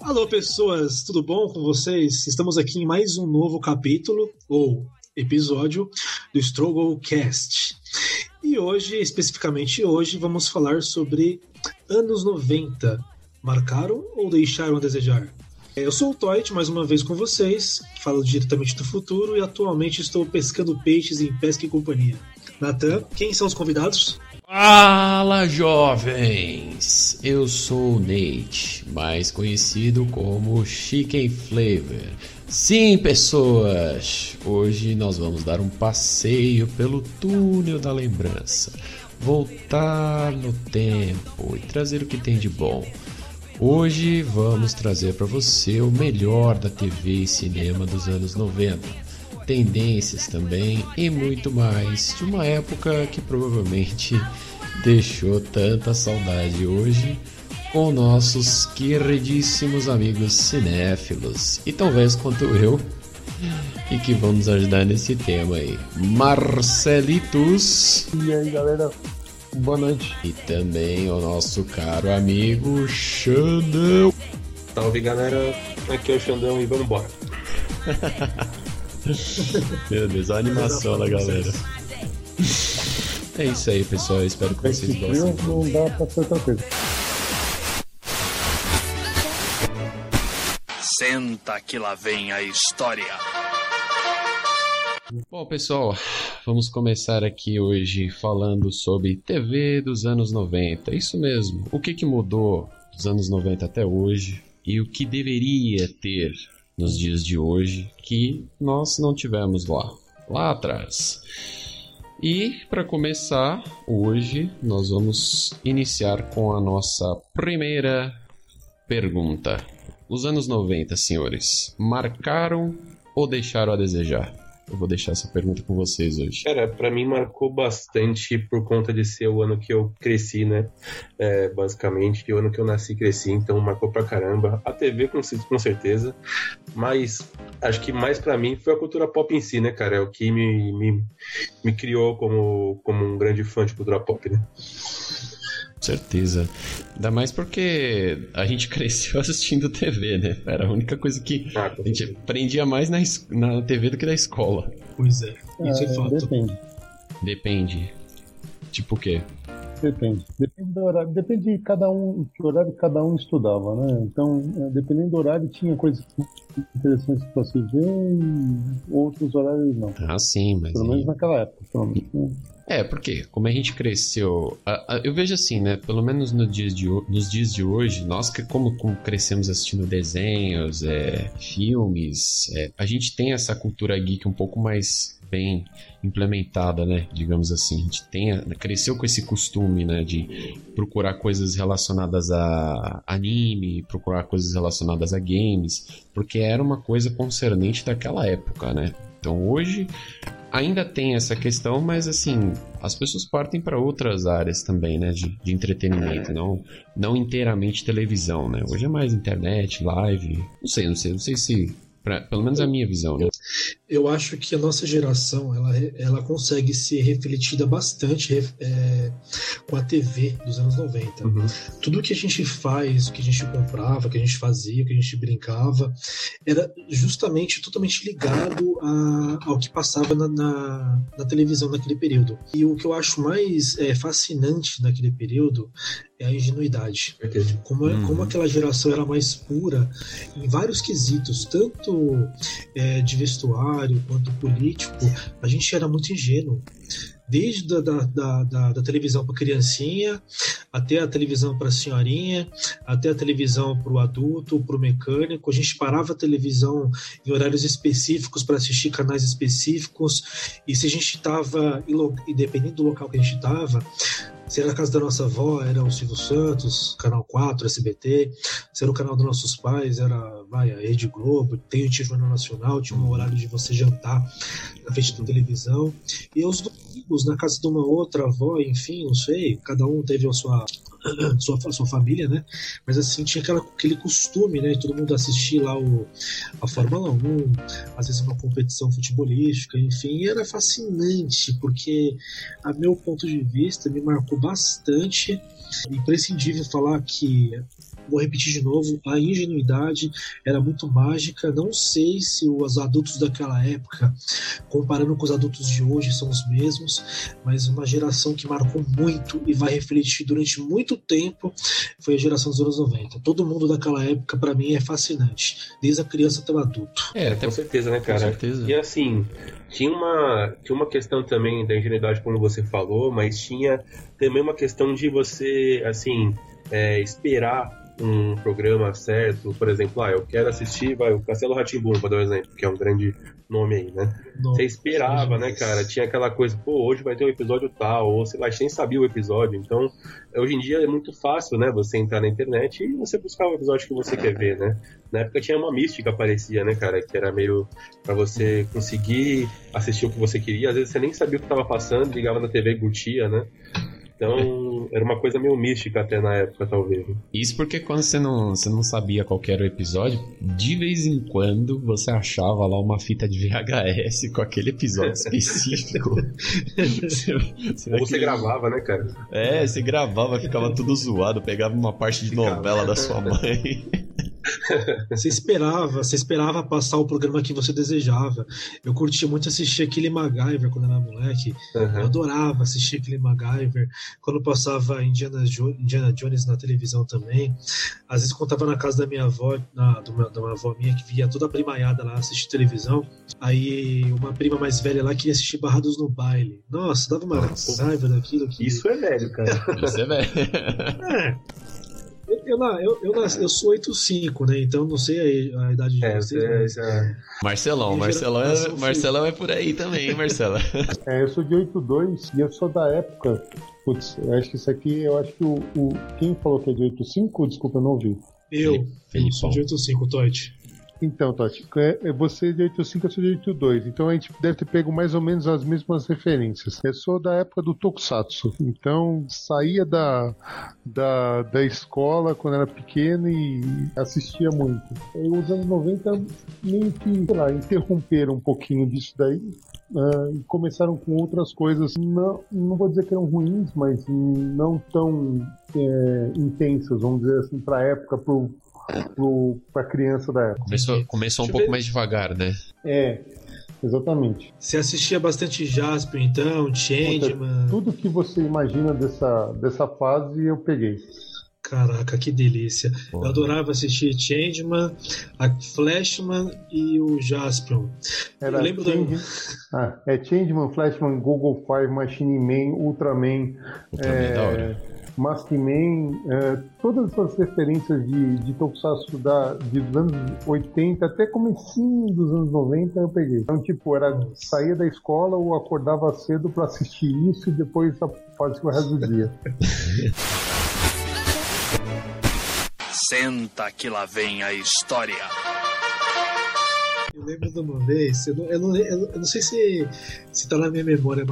Alô pessoas, tudo bom com vocês? Estamos aqui em mais um novo capítulo ou episódio do Strogocast. E hoje, especificamente hoje, vamos falar sobre anos 90. Marcaram ou deixaram a desejar? Eu sou o Toit, mais uma vez com vocês, falo diretamente do futuro e atualmente estou pescando peixes em Pesca e Companhia. Nathan, quem são os convidados? Fala, jovens! Eu sou o Nate, mais conhecido como Chicken Flavor. Sim, pessoas! Hoje nós vamos dar um passeio pelo túnel da lembrança, voltar no tempo e trazer o que tem de bom. Hoje vamos trazer para você o melhor da TV e cinema dos anos 90, tendências também e muito mais, de uma época que provavelmente deixou tanta saudade hoje com nossos queridíssimos amigos cinéfilos, e talvez quanto eu, e que vão nos ajudar nesse tema aí. Marcelitos! E aí, galera? Boa noite. E também o nosso caro amigo Xandão. Salve, galera, aqui é o Xandão e vamos embora. Meu Deus, a animação da galera. É isso aí, pessoal, eu espero que vocês gostem. Não dá pra ser outra coisa. Senta que lá vem a história. Bom, pessoal, vamos começar aqui hoje falando sobre TV dos anos 90, isso mesmo, o que mudou dos anos 90 até hoje e o que deveria ter nos dias de hoje que nós não tivemos lá atrás. E, para começar, hoje nós vamos iniciar com a nossa primeira pergunta. Os anos 90, senhores, marcaram ou deixaram a desejar? Eu vou deixar essa pergunta com vocês hoje. Cara, pra mim marcou bastante por conta de ser o ano que eu cresci, né? Basicamente, o ano que eu nasci e cresci, então marcou pra caramba. A TV, com certeza, mas acho que mais pra mim foi a cultura pop em si, né, cara? É o que me criou como um grande fã de cultura pop, né? Certeza. Ainda mais porque a gente cresceu assistindo TV, né? Era a única coisa que a gente aprendia mais na TV do que na escola. Pois é, isso é fato. Depende. Tipo o quê? Depende do horário. Depende de cada um, que horário cada um estudava, né? Então, dependendo do horário, tinha coisas interessantes pra se ver e outros horários não. Ah, sim, mas... Pelo menos naquela época, pelo menos, né? Porque como a gente cresceu... eu vejo assim, né? Pelo menos nos dias de hoje, nós que como crescemos assistindo desenhos, filmes, a gente tem essa cultura geek um pouco mais bem implementada, né? Digamos assim, a gente cresceu com esse costume, né? De procurar coisas relacionadas a anime, procurar coisas relacionadas a games, porque era uma coisa concernente daquela época, né? Então hoje... ainda tem essa questão, mas assim, as pessoas partem para outras áreas também, né, de entretenimento, não inteiramente televisão, né? Hoje é mais internet, live, não sei se, pelo menos a minha visão, né? Eu acho que a nossa geração, ela consegue ser refletida bastante com a TV dos anos 90. Uhum. Tudo que a gente faz, o que a gente comprava, o que a gente fazia, o que a gente brincava, era justamente totalmente ligado ao que passava na televisão naquele período. E o que eu acho mais fascinante naquele período é a ingenuidade. Como aquela geração era mais pura em vários quesitos, tanto de vestuário quanto político, a gente era muito ingênuo. Desde da televisão para criancinha, até a televisão para senhorinha, até a televisão para o adulto, para o mecânico. A gente parava a televisão em horários específicos para assistir canais específicos. E se a gente estava, dependendo do local que a gente estava, se era a casa da nossa avó, era o Silvio Santos, Canal 4, SBT. Se era o canal dos nossos pais, era a Rede Globo. Tinha o Jornal Nacional, tinha um horário de você jantar na frente da televisão. E os domingos, na casa de uma outra avó, enfim, não sei, cada um teve a sua sua família, né? Mas assim, tinha aquele costume, né? Todo mundo assistir lá a Fórmula 1, às vezes uma competição futebolística, enfim, e era fascinante, porque a meu ponto de vista me marcou bastante. Imprescindível falar que, vou repetir de novo, a ingenuidade era muito mágica. Não sei se os adultos daquela época, comparando com os adultos de hoje, são os mesmos, mas uma geração que marcou muito e vai refletir durante muito tempo foi a geração dos anos 90. Todo mundo daquela época, pra mim, é fascinante, desde a criança até o adulto. Com certeza, né, cara? Com certeza. E assim, tinha uma questão também da ingenuidade, como você falou, mas tinha também uma questão de você, assim, esperar um programa certo. Por exemplo, eu quero assistir o Castelo Rá-Tim-Bum, pra dar um exemplo, que é um grande nome aí, né? Nossa, você esperava, né, cara? Tinha aquela coisa, hoje vai ter um episódio tal, ou sei lá, a gente nem sabia o episódio. Então, hoje em dia é muito fácil, né? Você entrar na internet e você buscar o episódio que você quer ver, né? Na época tinha uma mística que aparecia, né, cara? Que era meio pra você conseguir assistir o que você queria. Às vezes você nem sabia o que tava passando, ligava na TV e curtia, né? Então, era uma coisa meio mística até na época, talvez. Isso porque quando você não sabia qual era o episódio, de vez em quando você achava lá uma fita de VHS com aquele episódio específico. Você gravava, né, cara? Você gravava, ficava tudo zoado, pegava uma parte de novela da sua mãe. Você esperava passar o programa que você desejava. Eu curtia muito assistir aquele MacGyver quando era moleque. Eu adorava assistir aquele MacGyver. Quando passava Indiana Jones na televisão também. Às vezes quando tava na casa da minha avó, de uma avó minha que via toda a primaiada lá assistir televisão. Aí uma prima mais velha lá queria assistir Barrados no Baile. Nossa, dava uma raiva daquilo que... Isso é velho, cara. Isso é velho. Eu sou 85, né? Então não sei a idade de vocês. Marcelão é por aí também, hein, Marcelo? Eu sou de 82 e eu sou da época. Putz, eu acho que isso aqui, quem falou que é de 85? Desculpa, eu não ouvi. Eu sou de 85, Toit. Então, Totti, você é de 85, eu sou de 82. Então a gente deve ter pego mais ou menos as mesmas referências. Eu sou da época do Tokusatsu. Então saía da escola quando era pequeno e assistia muito. Os anos 90 meio que, sei lá, interromperam um pouquinho disso daí. E começaram com outras coisas, não vou dizer que eram ruins, mas não tão intensas, vamos dizer assim, pra época, pra criança da época. Começou um pouco mais devagar, né? Exatamente. Você assistia bastante Jaspion, então, Changeman... Tudo que você imagina dessa fase eu peguei. Caraca, que delícia. Eu adorava assistir Changeman, a Flashman e o Jaspion. Eu lembro Changeman, Flashman, Google Five, Machine Man, Ultraman. Da hora. Maskman, todas essas referências de Tokusatsu dos anos 80 até comecinho dos anos 90 eu peguei. Então, saía da escola ou acordava cedo pra assistir isso e depois fazia o resto do dia. Senta que lá vem a história. Eu lembro de uma vez, eu não sei se tá na minha memória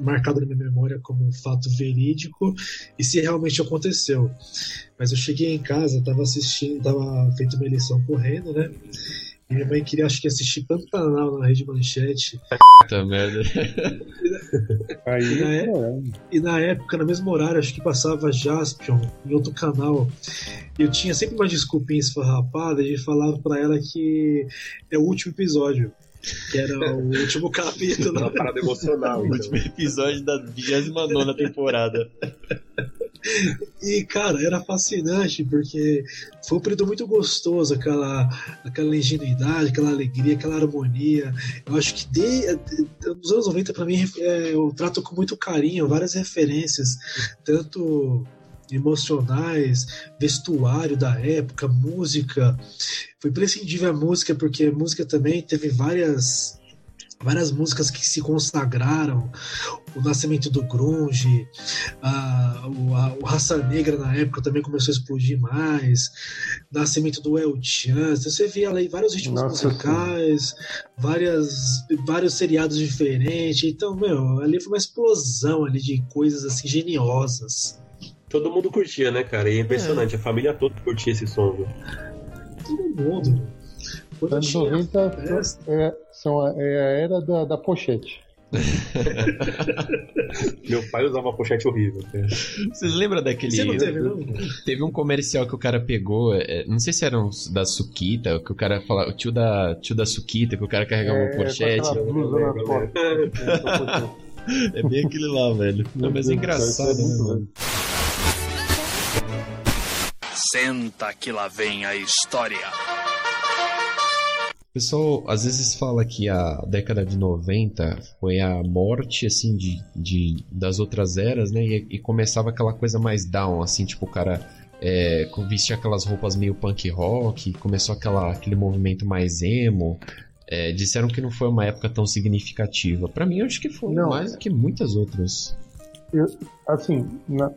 marcado na minha memória como um fato verídico e se realmente aconteceu. Mas eu cheguei em casa, tava feito minha lição correndo, né? E minha mãe queria, acho que, assistir Pantanal na Rede Manchete. Puta merda. E na época, no mesmo horário, acho que passava Jaspion em outro canal. Eu tinha sempre uma desculpinha esfarrapada de falar pra ela que é o último episódio. Que era o último capítulo. Uma parada emocional. O último episódio da 29ª temporada. E, cara, era fascinante, porque foi um período muito gostoso, aquela ingenuidade, aquela alegria, aquela harmonia. Eu acho que dos anos 90, pra mim, eu trato com muito carinho várias referências, tanto emocionais, vestuário da época, música. Foi imprescindível a música, porque a música também teve várias músicas que se consagraram, o nascimento do grunge, o Raça Negra na época também começou a explodir mais, o nascimento do Tchan, você via ali vários ritmos musicais, vários seriados diferentes, então, ali foi uma explosão ali de coisas assim geniosas. todo mundo curtia, né, cara? E é impressionante, a família toda curtia esse som, viu? Todo mundo. Anos 90 é a era da pochete. Meu pai usava uma pochete horrível. Vocês lembram daquele... Você não teve, não? Teve um comercial que o cara pegou, não sei se era um da Sukita, que o cara falava, o tio da Sukita, que o cara carregava uma pochete. É bem aquele lá, velho. Não, mas é engraçado, né, mano? Senta que lá vem a história. O pessoal às vezes fala que a década de 90 foi a morte, assim, das outras eras, né? E começava aquela coisa mais down, assim, tipo, o cara vestia aquelas roupas meio punk rock, começou aquele movimento mais emo. Disseram que não foi uma época tão significativa. Pra mim, eu acho que foi mais do que muitas outras.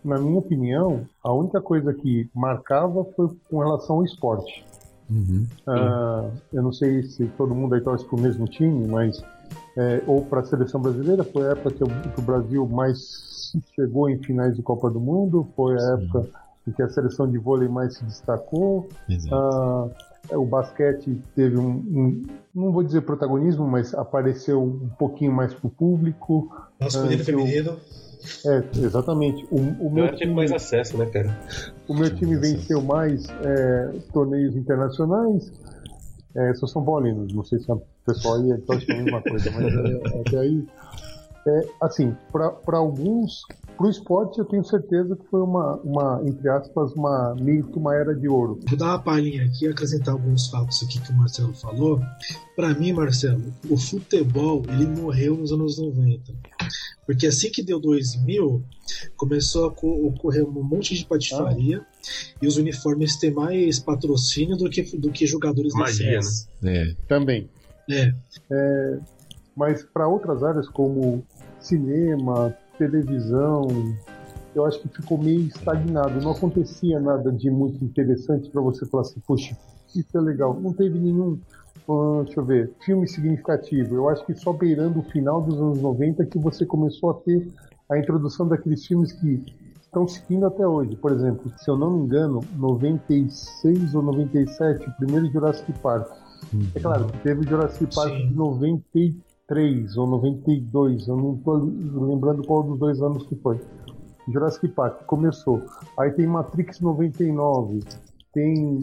Na minha opinião, a única coisa que marcava foi com relação ao esporte. Uhum. Eu não sei se todo mundo aí torce pro mesmo time, mas ou para a seleção brasileira. Foi a época que o Brasil mais chegou em finais de Copa do Mundo. Foi a época em que a seleção de vôlei mais se destacou. O basquete teve um, não vou dizer protagonismo, mas apareceu um pouquinho mais pro público. Masculino e feminino. Exatamente. O meu time mais acesso, né, cara? O meu time venceu mais torneios internacionais. Sou São Paulino, não sei se o pessoal aí torce a mesma coisa, mas até aí. Assim, para alguns, pro esporte eu tenho certeza que foi uma entre aspas, meio que uma era de ouro. Vou dar uma palhinha aqui e acrescentar alguns fatos aqui que o Marcelo falou. Para mim, Marcelo, o futebol, ele morreu nos anos 90. Porque assim que deu 2000, começou a ocorrer um monte de patifaria e os uniformes têm mais patrocínio do que jogadores da CS. Né? Também. Mas para outras áreas como cinema, televisão, eu acho que ficou meio estagnado. Não acontecia nada de muito interessante para você falar assim, poxa, isso é legal. Não teve nenhum... deixa eu ver, filme significativo. Eu acho que só beirando o final dos anos 90 que você começou a ter a introdução daqueles filmes que estão seguindo até hoje. Por exemplo, se eu não me engano, 96 ou 97, o primeiro Jurassic Park. É claro, teve o Jurassic Park de 93 ou 92, eu não estou lembrando qual dos dois anos que foi. Jurassic Park começou. Aí tem Matrix 99, tem...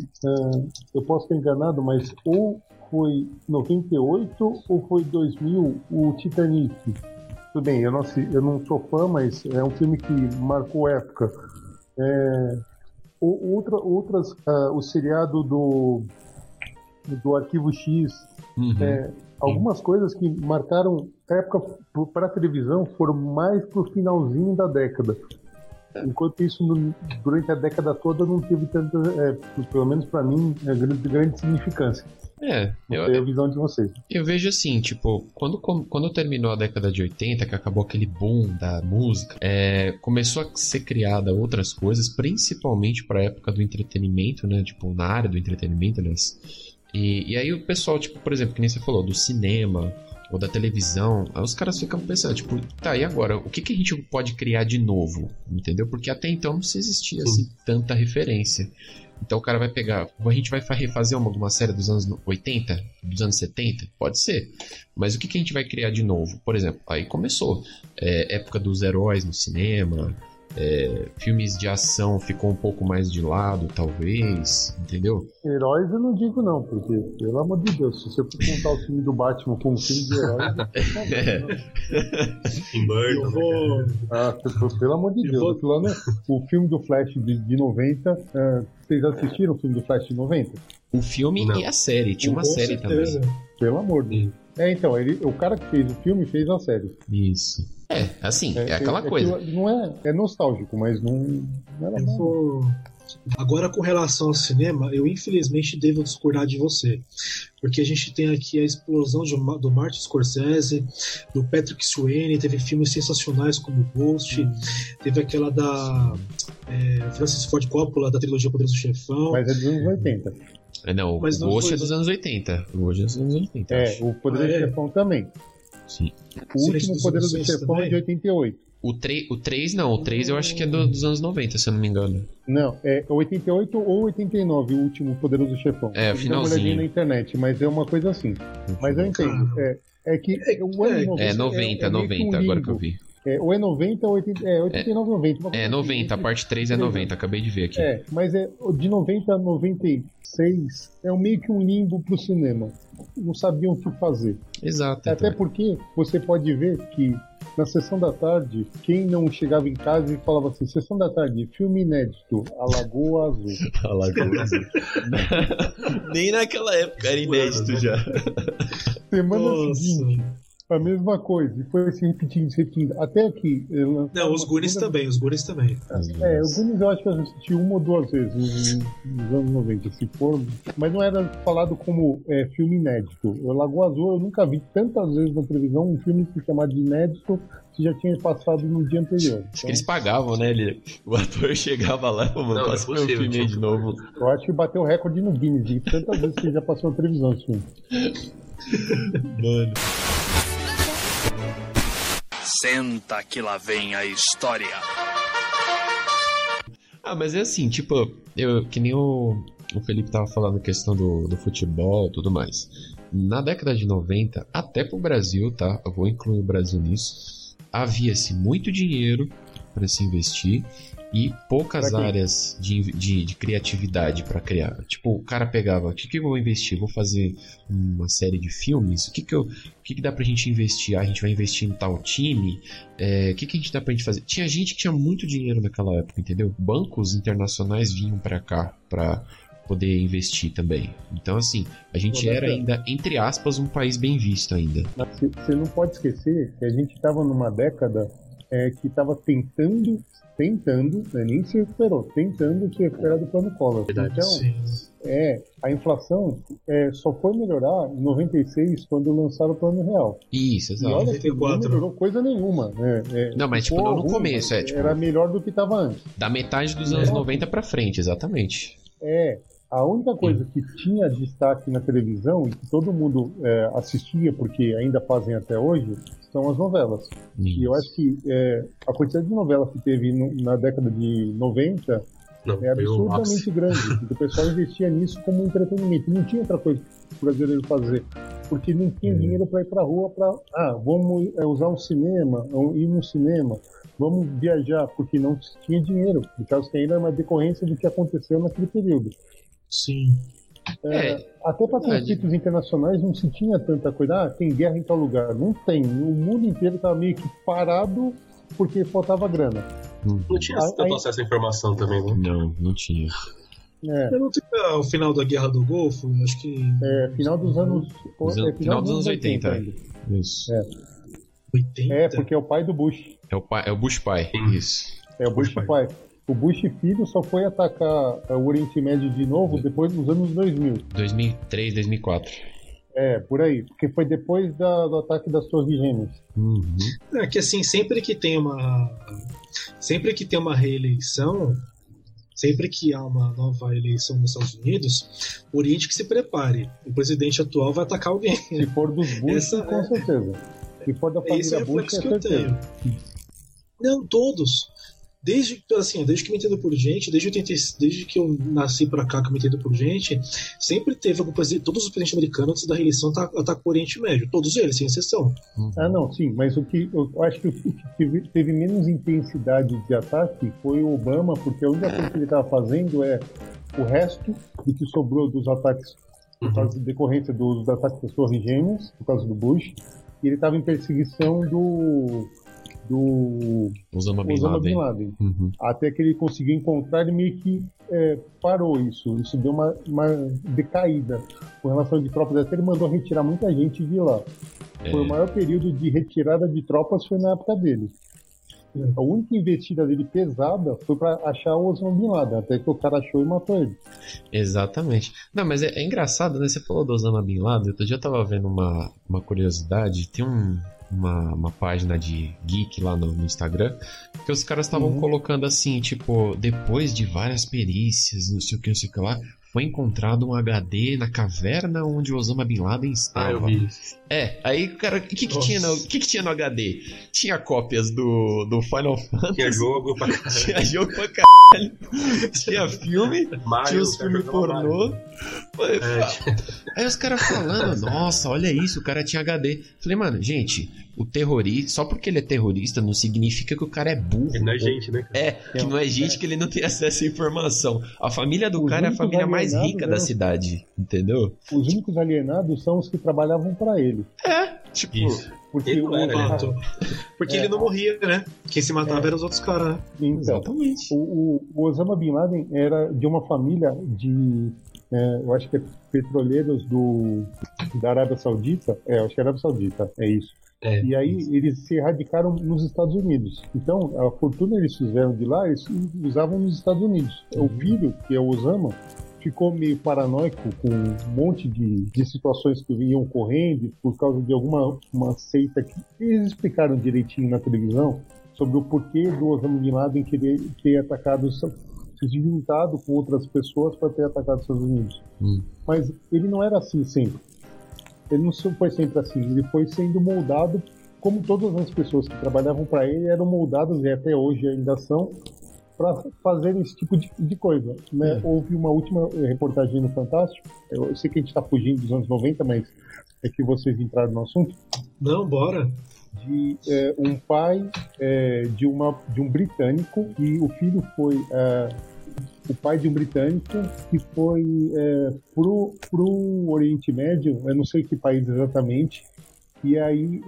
eu posso estar enganado, mas ou foi 98 ou foi 2000 o Titanic? Tudo bem, eu não sou fã, mas é um filme que marcou época. O seriado do Arquivo X, algumas coisas que marcaram época para a televisão foram mais para o finalzinho da década. Enquanto isso, durante a década toda não teve tanta, pelo menos para mim, grande significância. É a visão de vocês. Eu vejo assim, tipo, quando terminou a década de 80, que acabou aquele boom da música, começou a ser criada outras coisas, principalmente pra época do entretenimento, né? Tipo, na área do entretenimento, aliás. E aí o pessoal, tipo, por exemplo, que nem você falou, do cinema ou da televisão, aí os caras ficam pensando, tipo, tá, e agora? O que a gente pode criar de novo? Entendeu? Porque até então não existia assim, tanta referência. Então o cara vai pegar... A gente vai refazer uma série dos anos 80? Dos anos 70? Pode ser. Mas o que a gente vai criar de novo? Por exemplo, aí começou. Época dos heróis no cinema... filmes de ação ficou um pouco mais de lado, talvez, entendeu? Heróis eu não digo não, porque, pelo amor de Deus, se você for contar o filme do Batman com um filme de heróis, eu vou... pelo amor de Deus, vou... né? O filme do Flash de 90, vocês assistiram o filme do Flash de 90? O filme não. E a série, tinha uma série certeza. Também. Pelo amor de Deus. Então, o cara que fez o filme fez a série. Isso. Assim, é aquela coisa. Não é nostálgico, mas não era muito. Agora, com relação ao cinema, eu infelizmente devo discordar de você. Porque a gente tem aqui a explosão do Martin Scorsese, do Patrick Swayze, teve filmes sensacionais como Ghost, teve aquela da Francis Ford Coppola, da trilogia Poderoso Chefão. Mas é dos anos 80. Não, mas o Ghost é dos anos 80. O Ghost é dos anos 80. O Poderoso Chefão também. Sim. O último Poderoso Chefão é de 88. O 3 eu acho que é dos anos 90, se eu não me engano. Não, é 88 ou 89, o último Poderoso Chefão. É, o finalzinho. Eu dei uma olhadinha na internet, mas é uma coisa assim. Mas eu entendo. É que o ano 90... É 90, 90, agora que eu vi. É, ou é 90 ou 80, é 89 ou 90. É 90, a parte 3 é 90, acabei de ver aqui. É, mas é de 90 a 96 é meio que um limbo pro cinema. Não sabiam o que fazer. Exato. Até então. Porque você pode ver que na sessão da tarde, quem não chegava em casa e falava assim, sessão da tarde, filme inédito, a Lagoa Azul. A Lagoa Azul. Nem naquela época era inédito já. Semana seguinte. A mesma coisa, e foi se repetindo, até aqui... Não, os Goonies também, os Goonies eu acho que eu assisti uma ou duas vezes nos anos 90, se for, mas não era falado como filme inédito. O Lagoa Azul eu nunca vi tantas vezes na televisão um filme que se chamava de inédito, que já tinha passado no dia anterior. Então... Acho que eles pagavam, né? O ator chegava lá e mandava passar o filme de novo. Eu acho que bateu o recorde no Guinness, de tantas vezes que já passou na televisão esse filme. Mano... Senta que lá vem a história. Ah, mas é assim, tipo, que nem o Felipe tava falando a questão do futebol e tudo mais. Na década de 90, até pro Brasil, tá? Eu vou incluir o Brasil nisso. Havia-se muito dinheiro para se investir e poucas áreas de criatividade para criar. Tipo, o cara pegava, o que eu vou investir? Vou fazer uma série de filmes? O que dá pra gente investir? Ah, a gente vai investir em tal time? O que a gente dá pra gente fazer? Tinha gente que tinha muito dinheiro naquela época, entendeu? Bancos internacionais vinham pra cá pra poder investir também. Então, assim, a gente era ainda, entre aspas, um país bem visto ainda. Mas você não pode esquecer que a gente tava numa década que tava tentando, né, nem se recuperou, tentando se recuperar do plano Collor. Verdade, então, sim. A inflação só foi melhorar em 96 quando lançaram o Plano Real. Isso, exato. E olha, 94. Não melhorou coisa nenhuma. Não, mas tipo, não no começo. Era melhor do que estava antes. Da metade dos anos 90 pra frente, exatamente. A única coisa que tinha destaque na televisão e que todo mundo assistia, porque ainda fazem até hoje, são as novelas. Isso. E eu acho que a quantidade de novelas que teve na década de 90 é absurdamente grande. Porque o pessoal investia nisso como um entretenimento. Não tinha outra coisa que o brasileiro fazer. Porque não tinha dinheiro para ir para a rua para... vamos usar um cinema, ir num cinema... Vamos viajar, porque não tinha dinheiro. No caso, tem ainda uma decorrência do que aconteceu naquele período. Sim. Até para conflitos internacionais não se tinha tanta coisa. Tem guerra em tal lugar. Não tem. O mundo inteiro estava meio que parado porque faltava grana. Não tinha tanto acesso à informação também, né? Não tinha. Eu não tinha o final da Guerra do Golfo, acho que... Final dos anos 80. 80. Isso. 80? Porque é o pai do Bush. É o Bush pai, isso. É o Bush pai. O Bush filho só foi atacar o Oriente Médio de novo depois dos anos 2000. 2003, 2004. Por aí. Porque foi depois do ataque das Torres Gêmeas. Uhum. É que assim, sempre que tem uma reeleição, sempre que há uma nova eleição nos Estados Unidos, o Oriente que se prepare. O presidente atual vai atacar alguém. Se for dos Bush, com certeza. E for da família Bush, que eu tenho. Não, todos. Desde que me entendo por gente, desde que eu nasci pra cá, que eu me entendo por gente, sempre teve algum presidente, todos os presidentes americanos antes da reeleição atacam o Oriente Médio, todos eles, sem exceção. Não, sim, mas eu acho que o que teve menos intensidade de ataque foi o Obama, porque a única coisa que ele estava fazendo é o resto do que sobrou dos ataques, por causa da decorrência dos ataques das Torres Gêmeas, por causa do Bush, e ele estava em perseguição do Osama Bin Laden. Até que ele conseguiu encontrar, ele meio que parou isso. Isso deu uma decaída com relação de tropas. Até ele mandou retirar muita gente de lá. Foi o maior período de retirada de tropas, foi na época dele. A única investida dele pesada foi pra achar o Osama Bin Laden, até que o cara achou e matou ele. Exatamente. Não, mas é engraçado, né? Você falou do Osama Bin Laden, outro dia eu tava vendo uma curiosidade, tem uma página de geek lá no Instagram, que os caras estavam colocando assim, tipo, depois de várias perícias, não sei o que lá, foi encontrado um HD na caverna onde o Osama Bin Laden estava. Ah, eu vi isso. É, aí, cara, o que tinha no HD? Tinha cópias do Final Fantasy. Tinha jogo pra caralho. Tinha jogo pra caralho. Tinha filme, Mario, tinha os filmes pornô. Aí os caras falando, nossa, olha isso, o cara tinha HD. Falei, mano, gente, o terrorista, só porque ele é terrorista não significa que o cara é burro. Ele não é gente, né? Cara? É, que não é gente, que ele não tem acesso à informação. A família do cara é a família mais rica da cidade, entendeu? Os únicos alienados são os que trabalhavam pra ele. É, tipo... Isso. Porque ele não, ele não morria, né? Quem se matava eram os outros caras. Então, exatamente. O Osama Bin Laden era de uma família de... eu acho que é petroleiros da Arábia Saudita. É, acho que é Arábia Saudita, é isso. É, e aí eles se radicaram nos Estados Unidos. Então, a fortuna eles fizeram de lá, eles usavam nos Estados Unidos. O filho, que é o Osama, ficou meio paranoico com um monte de situações que iam ocorrendo por causa de uma seita que eles explicaram direitinho na televisão sobre o porquê do Osama Bin Laden querer ter atacado os juntado com outras pessoas para ter atacado os Estados Unidos. Mas ele não era assim sempre. Ele não foi sempre assim. Ele foi sendo moldado, como todas as pessoas que trabalhavam para ele eram moldadas, e até hoje ainda são, para fazer esse tipo de coisa, né? Houve uma última reportagem no Fantástico. Eu sei que a gente está fugindo dos anos 90, mas é que vocês entraram no assunto. Não, bora. De um pai de um britânico, e o filho foi o pai de um britânico que foi pro Oriente Médio, eu não sei que país exatamente, e aí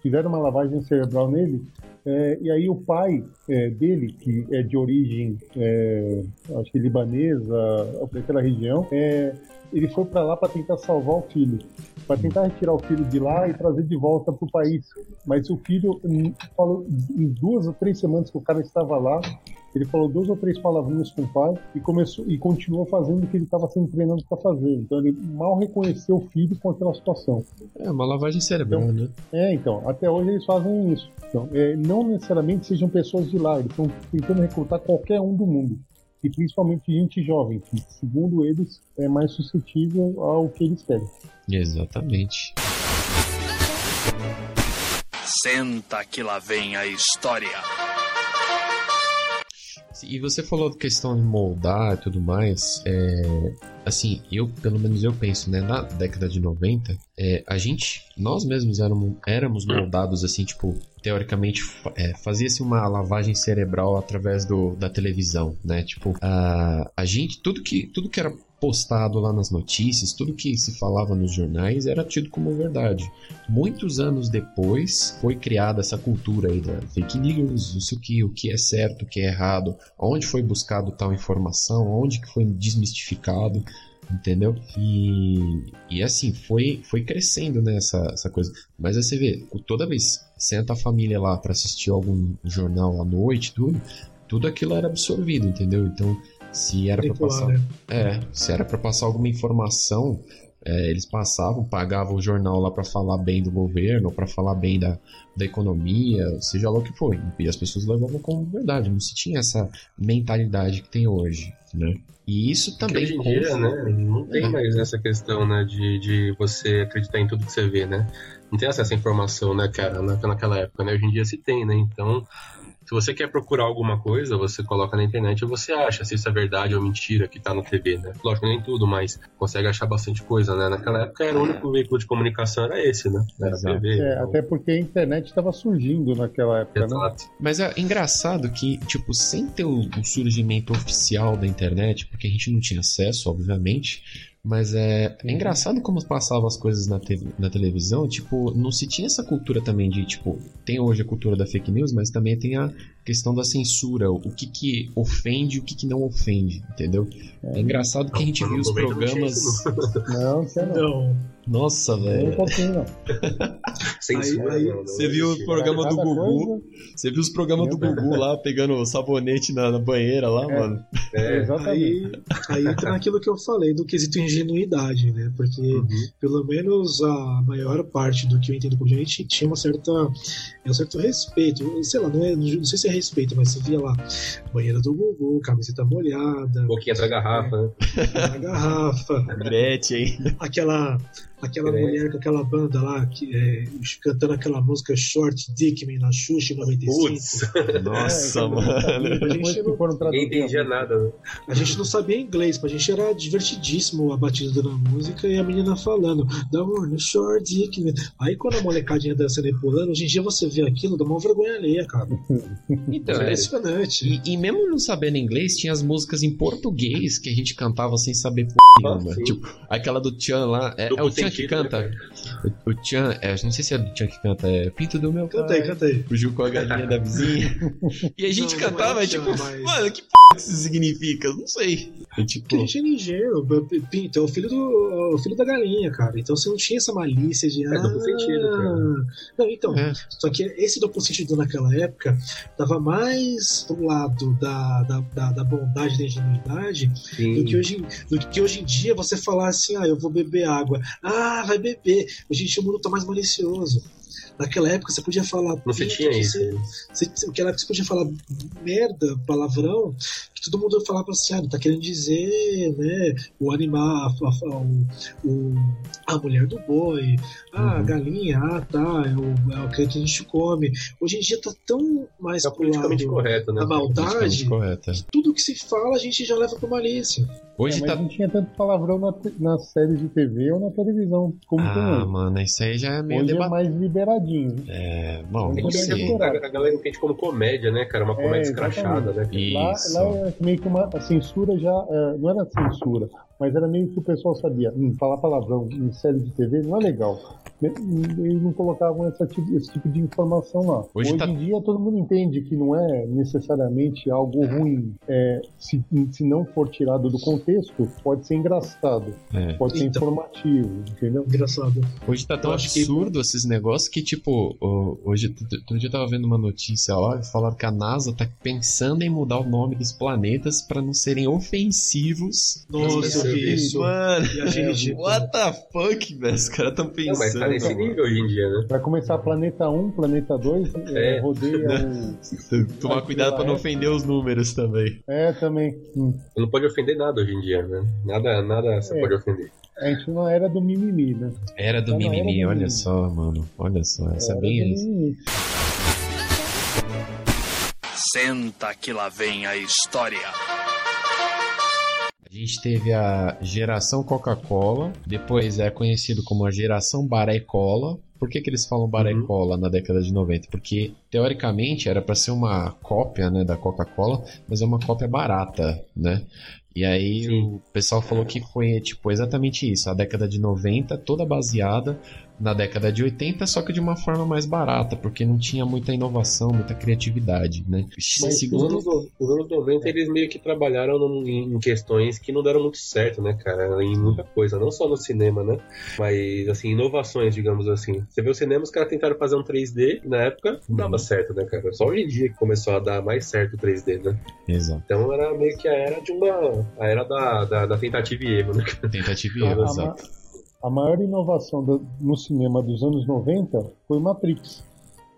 fizeram uma lavagem cerebral nele, e aí o pai dele, que é de origem acho que libanesa, daquela região, ele foi para lá para tentar salvar o filho, para tentar retirar o filho de lá e trazer de volta pro país. Mas o filho falou em 2 ou 3 semanas que o cara estava lá, ele falou 2 ou 3 palavrinhas com o pai e continuou fazendo o que ele estava sendo treinado para fazer. Então ele mal reconheceu o filho com aquela situação. É uma lavagem cerebral, então, né? Até hoje eles fazem isso. Então, não necessariamente sejam pessoas de lá, eles estão tentando recrutar qualquer um do mundo. E principalmente gente jovem, que, segundo eles, é mais suscetível ao que eles querem. Exatamente. Senta que lá vem a história. E você falou da questão de moldar e tudo mais. Assim, pelo menos eu penso, né? Na década de 90, nós mesmos éramos moldados, assim, tipo, teoricamente, fazia-se uma lavagem cerebral através da televisão, né? Tipo, a gente, tudo que era postado lá nas notícias, tudo que se falava nos jornais era tido como verdade. Muitos anos depois foi criada essa cultura aí da fake news, isso aqui, o que é certo, o que é errado, onde foi buscado tal informação, onde que foi desmistificado, entendeu? E assim, foi crescendo, né, essa coisa. Mas aí você vê, toda vez senta a família lá pra assistir algum jornal à noite, tudo aquilo era absorvido, entendeu? Então, se era para passar, alguma informação, eles passavam, pagavam o jornal lá para falar bem do governo, para falar bem da economia, seja lá o que for. E as pessoas levavam como verdade, não se tinha essa mentalidade que tem hoje, né? E isso também hoje em dia, né? Não tem mais essa questão, né, de você acreditar em tudo que você vê, né? Não tem acesso à informação, né, cara, naquela época, né? Hoje em dia se tem, né? Então, se você quer procurar alguma coisa, você coloca na internet e você acha se isso é verdade ou mentira que tá na TV, né? Lógico, nem tudo, mas consegue achar bastante coisa, né? Naquela época era o único veículo de comunicação, era esse, né? Era a TV. Até porque a internet estava surgindo naquela época, exato, né? Mas é engraçado que, tipo, sem ter o surgimento oficial da internet, porque a gente não tinha acesso, obviamente, mas é engraçado como passavam as coisas na televisão. Tipo, não se tinha essa cultura também de, tipo, tem hoje a cultura da fake news, mas também tem a questão da censura, o que ofende e o que não ofende, entendeu? É engraçado que a gente viu os programas... Não. Nossa, velho. Censura. Você viu o programa do Gugu? Você viu os programas do Gugu lá, pegando o sabonete na banheira lá, mano? Exatamente. Aí entra naquilo que eu falei, do quesito ingenuidade, né? Porque, pelo menos, a maior parte do que eu entendo por gente tinha um certo respeito. Sei lá, não sei se é respeito, mas você via lá banheiro do Gugu, camiseta molhada, boquinha da garrafa, Gretchen, aquela mulher com aquela banda lá que, cantando aquela música Short Dickman na Xuxa em 95. Putz, nossa, mano. A gente não entendia nada. A gente não sabia inglês, pra gente era divertidíssimo a batida da música e a menina falando da no Short Dickman. Aí quando a molecadinha dançando e pulando, hoje em dia você vê aquilo, dá uma vergonha alheia, cara. Então, é impressionante. E mesmo não sabendo inglês, tinha as músicas em português que a gente cantava sem saber porra. Tipo, aquela do Tchan lá, é o Tchan que canta. O Tchan, não sei se é do Tchan que canta, é Pinto do meu pai. Cantei. Fugiu com a galinha da vizinha. E a gente cantava, mano, que porra que isso significa? Não sei. É, tipo... A gente é ligeiro. Pinto é o filho da galinha, cara. Então você não tinha essa malícia de... É duplo sentido, cara. Não, então, só que esse duplo sentido naquela época dava mais pro lado da bondade e da ingenuidade do que hoje em dia você falar assim, eu vou beber água. Ah, vai beber. Hoje em dia o mundo tá mais malicioso. Naquela época você podia falar... Você tinha isso. Naquela época você podia falar merda, palavrão, que todo mundo falava assim, tá querendo dizer, né, o animal, a mulher do boi, a galinha, é o que a gente come. Hoje em dia tá tão mais pro politicamente lado correto, né? Da maldade, que tudo que se fala a gente já leva pra malícia. Hoje mas não tinha tanto palavrão nas séries de TV ou na televisão. Como mano, isso aí já é meio debatido. Hoje é mais liberadinho. É, bom, não sei. A galera entende como comédia, né, cara? Uma comédia escrachada, né? Lá era meio que uma censura já... não era censura, mas era meio que o pessoal sabia. Falar palavrão em série de TV não é legal. Eles não colocavam esse tipo de informação lá. Hoje em dia todo mundo entende que não é necessariamente algo ruim. Se não for tirado do contexto, pode ser engraçado. Pode ser informativo, entendeu? Engraçado. Hoje tá tão absurdo esses negócios que, tipo, hoje eu tava vendo uma notícia lá, falaram que a NASA tá pensando em mudar o nome dos planetas pra não serem ofensivos. Nossa, isso. Mano, e a gente... What the fuck, velho? Os caras tão pensando. Nesse nível hoje em dia, né? Vai começar planeta 1, planeta 2, rodeia o... Tomar cuidado pra não ofender os números também. Também. Não pode ofender nada hoje em dia, né? Nada você pode ofender. A gente não era do mimimi, né? Era do mimimi, olha só, mano. Olha só, essa é bem... Senta que lá vem a história. A gente teve a geração Coca-Cola, depois é conhecido como a geração Baré-Cola. Por que eles falam Baré-Cola na década de 90? Porque, teoricamente, era para ser uma cópia, né, da Coca-Cola, mas é uma cópia barata, né? E aí o pessoal falou que foi, tipo, exatamente isso. A década de 90, toda baseada na década de 80, só que de uma forma mais barata, porque não tinha muita inovação, muita criatividade, né? Mas os anos 90, eles meio que trabalharam em questões que não deram muito certo, né, cara? Em muita coisa, não só no cinema, né? Mas, assim, inovações, digamos assim. Você vê o cinema, os caras tentaram fazer um 3D, na época não dava certo, né, cara? Só hoje em dia que começou a dar mais certo o 3D, né? Exato. Então era meio que a era de uma... A era da tentativa e erro, né? Tentativa e erro, exato. A maior inovação no cinema dos anos 90 foi Matrix.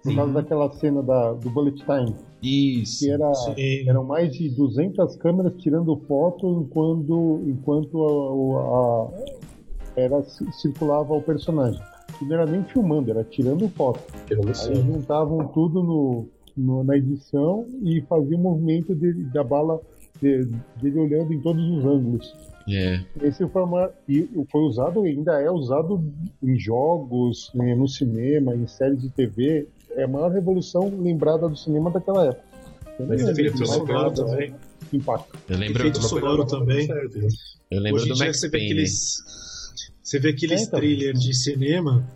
Por causa daquela cena do bullet time. Isso. Que eram mais de 200 câmeras tirando foto enquanto circulava o personagem. Não era nem filmando, era tirando foto. Aí juntavam tudo na edição e fazia o movimento da bala dele olhando em todos os ângulos. Esse foi usado, ainda é usado em jogos, no cinema, em séries de TV. É a maior revolução lembrada do cinema daquela época. Mas efeito sonoro também. Impacto. Efeito sonoro também. Eu lembro do Max Payne. Você vê aqueles thrillers de cinema,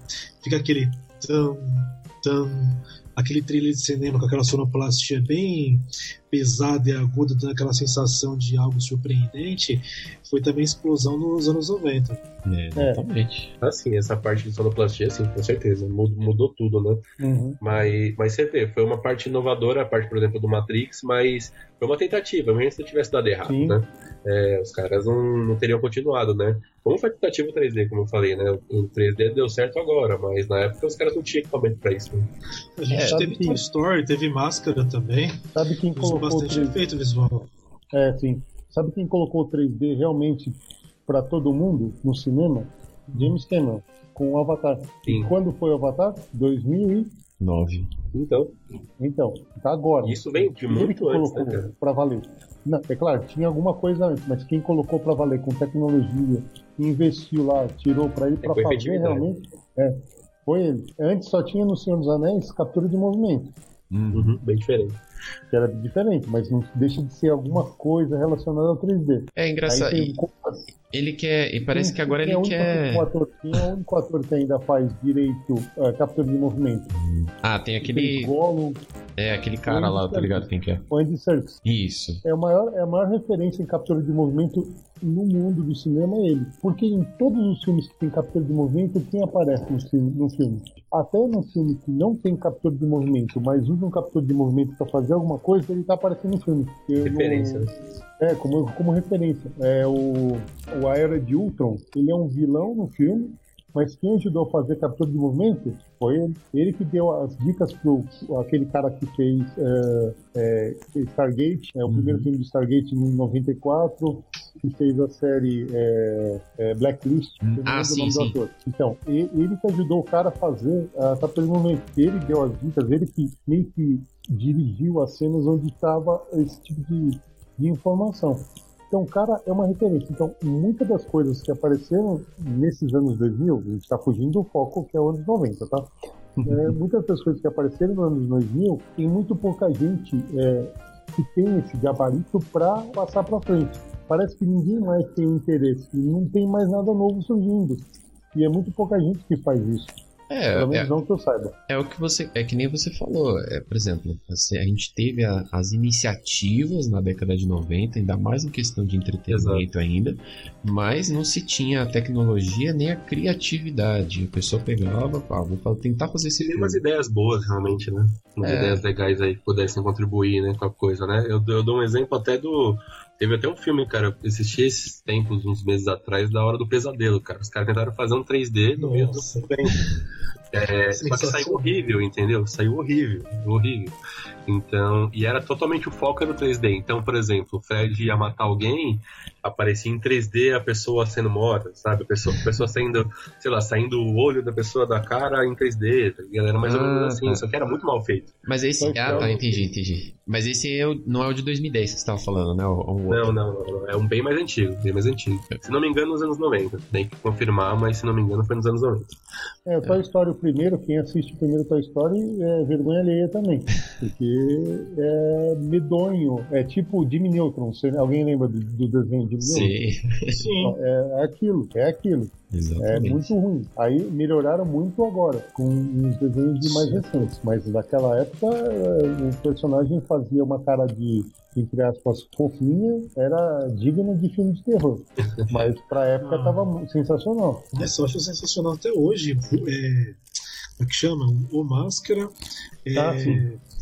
fica aquele aquele thriller de cinema com aquela sonoplastia bem pesada e aguda, dando aquela sensação de algo surpreendente, foi também explosão nos anos 90. Exatamente. Assim, essa parte de sonoplastia, sim, com certeza, mudou tudo, né? Mas você vê, foi uma parte inovadora, a parte, por exemplo, do Matrix, mas foi uma tentativa, mesmo se tivesse dado errado, sim, né? Os caras não teriam continuado, né? Como foi tentativa 3D, como eu falei, né? O 3D deu certo agora, mas na época os caras não tinham equipamento pra isso. Né? A gente Teve Toy Story, teve Máscara também. Sabe quem colocou bastante efeito visual. É, sim. Sabe quem colocou 3D realmente pra todo mundo no cinema? James Cameron, com o Avatar. Sim. E quando foi o Avatar? 2009. Então, tá agora. Isso veio de muito antes, colocou, né, pra valer. Não, é claro, tinha alguma coisa antes, mas quem colocou pra valer com tecnologia, investiu lá, tirou pra ele pra fazer realmente... É, foi ele. Antes só tinha no Senhor dos Anéis captura de movimento. Uhum, bem diferente. Que era diferente, mas não deixa de ser alguma coisa relacionada ao 3D. É engraçado. Tem... Ele quer. E parece que agora ele quer. O único ator que ainda faz direito captura de movimento. Ah, tem aquele. Aquele cara lá, tá ligado? Quem que é? O Andy Serkis. Isso. É a maior referência em captura de movimento no mundo do cinema, é ele. Porque em todos os filmes que tem captura de movimento, quem aparece no filme? Até no filme que não tem captura de movimento, mas usa um captura de movimento pra fazer alguma coisa, ele tá aparecendo no filme. Referência. Como referência. É o A Era de Ultron, ele é um vilão no filme, mas quem ajudou a fazer captura de movimento foi ele. Ele que deu as dicas pro aquele cara que fez Stargate, o primeiro filme de Stargate em 94, que fez a série Blacklist. Sim. Do ator. Então, ele que ajudou o cara a fazer a captura de movimento. Ele deu as dicas, ele que meio que dirigiu as cenas onde estava esse tipo de informação. Então, o cara é uma referência. Então, muitas das coisas que apareceram nesses anos 2000, a gente está fugindo do foco, que é os anos 90, tá? Muitas das coisas que apareceram nos anos 2000, tem muito pouca gente que tem esse gabarito para passar para frente. Parece que ninguém mais tem interesse, não tem mais nada novo surgindo. E é muito pouca gente que faz isso. Pelo menos não que eu saiba. É o que você. É que nem você falou. Por exemplo, assim, a gente teve as iniciativas na década de 90, ainda mais em questão de entretenimento. Exato. Ainda, mas não se tinha a tecnologia nem a criatividade. A pessoa pegava, vou tentar fazer esse. Tem umas ideias boas, realmente, né? Umas ideias legais aí que pudessem contribuir, né, com a coisa, né? Eu dou um exemplo até do. Teve até um filme, cara, eu assisti esses tempos, uns meses atrás, da Hora do Pesadelo, cara. Os caras tentaram fazer um 3D no meio do tempo. Só que saiu horrível, entendeu? Saiu horrível. Então, e era totalmente o foco no 3D. Então, por exemplo, o Fred ia matar alguém, aparecia em 3D a pessoa sendo morta, sabe? A pessoa saindo, sei lá, saindo o olho da pessoa da cara em 3D, galera, mais ou menos assim, só que era muito mal feito. Mas esse, entendi. Mas esse não é o de 2010 que você estava falando, né? Não, é um bem mais antigo. Se não me engano, nos anos 90. Tem que confirmar, mas se não me engano, foi nos anos 90. É, Toy Story o primeiro, quem assiste o primeiro Toy Story é vergonha alheia também, porque é medonho, é tipo Jimmy Neutron. Alguém lembra do desenho de Jimmy Neutron? Sim. É aquilo. Exatamente. É muito ruim. Aí melhoraram muito agora com os desenhos de mais recentes, mas naquela época o personagem fazia uma cara de, entre aspas, fofinha, era digna de filme de terror, mas pra época tava sensacional. Eu acho sensacional até hoje. Como é que chama? O Máscara,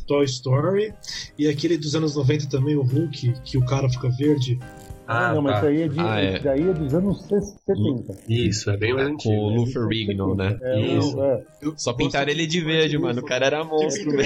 Toy Story e aquele dos anos 90 também, o Hulk, que o cara fica verde. Mas isso aí é dos anos 70. Isso, é bem mais antigo. O Luther Rigno, né? Só pintaram ele de verde, mano. O cara era monstro, né?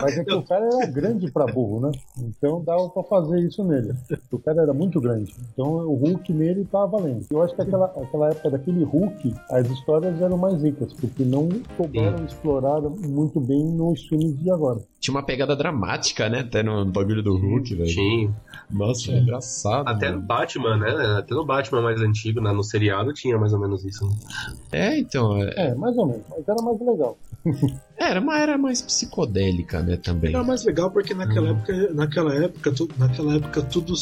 Mas é que o cara era grande pra burro, né? Então dava pra fazer isso nele. O cara era muito grande. Então o Hulk nele tava valendo. Eu acho que aquela época daquele Hulk, as histórias eram mais ricas, porque não souberam explorar muito bem nos filmes de agora. Tinha uma pegada dramática, né? Até no bagulho do Hulk, velho. Sim. Nossa, é engraçado. Até no Batman, né? Até no Batman mais antigo, né? No seriado tinha mais ou menos isso. Né? Então. Mais ou menos. Mas era mais legal. Era uma era mais psicodélica, né? Também. Era mais legal porque naquela época tudo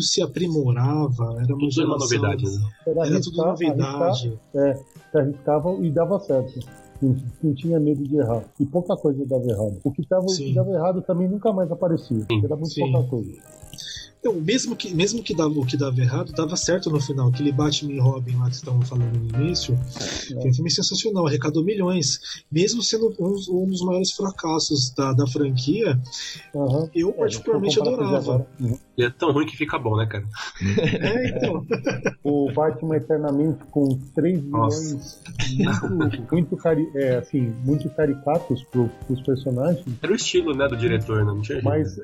se aprimorava. Era muito uma novidade. Né? Era tudo novidade. Se arriscavam e dava certo. Não tinha medo de errar. E pouca coisa dava errado. O que dava errado também nunca mais aparecia. Era muito pouca coisa. Então, mesmo que dava errado, dava certo no final. Aquele Batman e Robin lá que estavam falando no início, foi um filme sensacional, arrecadou milhões. Mesmo sendo um dos maiores fracassos da franquia, eu particularmente adorava. Ele é tão ruim que fica bom, né, cara? É, então. O Batman Eternamente com 3 milhões muito caricatos pros personagens. Era o estilo, né, do diretor, né? Não tinha jeito. Mas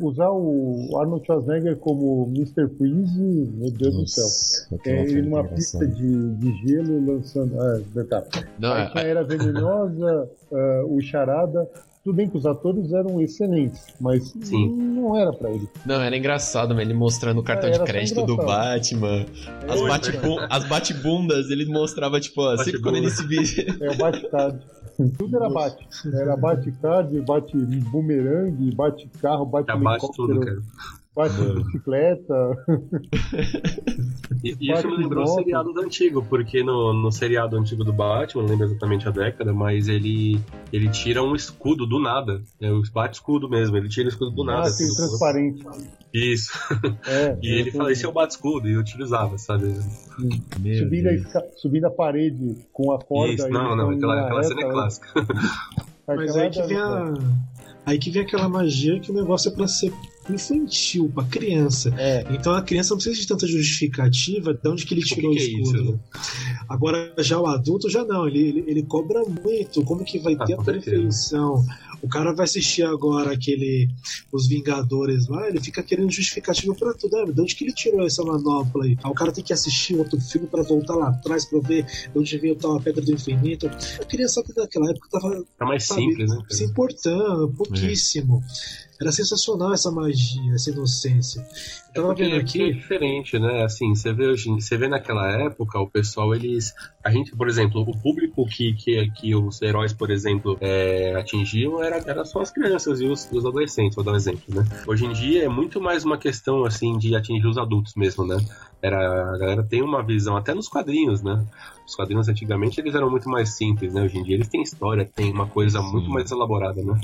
usar o Arnold Schwarzenegger como Mr. Freeze, meu Deus do céu. É, ele numa pista de gelo lançando... A Era Venenosa, o Charada... Tudo bem que os atores eram excelentes, mas não era pra ele. Não, era engraçado, mas ele mostrando o cartão de crédito do Batman. As batibundas, ele mostrava, tipo, sempre quando ele se via. É o Batcard. Tudo era Bat. Era Batcard, Bate-Bumerangue, Bate-Carro, Bate-Helicóptero. Bate-Bicicleta. E isso me lembrou o seriado do antigo, porque no seriado antigo do Batman, não lembro exatamente a década, mas ele tira um escudo do nada. É o bate-escudo mesmo, ele tira o escudo do nada. Assim, transparente. Isso. E ele fala, esse é o bate-escudo, e eu utilizava, sabe? Subindo a parede com a corda. Isso, não, aquela cena é clássica. Mas aí que vem aquela magia que o negócio é pra ser infantil, pra criança. Então a criança não precisa de tanta justificativa de onde que ele tirou o escudo. Agora já o adulto já não, ele cobra muito, como que vai ter a perfeição. O cara vai assistir agora os Vingadores lá, ele fica querendo justificativa pra tudo, de onde que ele tirou essa manopla aí? O cara tem que assistir outro filme pra voltar lá atrás pra ver de onde veio tal a Pedra do Infinito. A criança daquela época tava mais simples, né, se importando, pouquíssimo. Era sensacional essa magia, essa inocência. Tava vendo aqui é diferente, né? Assim, você vê naquela época o pessoal, por exemplo, o público que os heróis, por exemplo, atingiam era só as crianças e os adolescentes, vou dar um exemplo, né? Hoje em dia é muito mais uma questão, assim, de atingir os adultos mesmo, né? A galera tem uma visão, até nos quadrinhos, né? Os quadrinhos antigamente, eles eram muito mais simples, né? Hoje em dia eles têm história, tem uma coisa muito mais elaborada, né?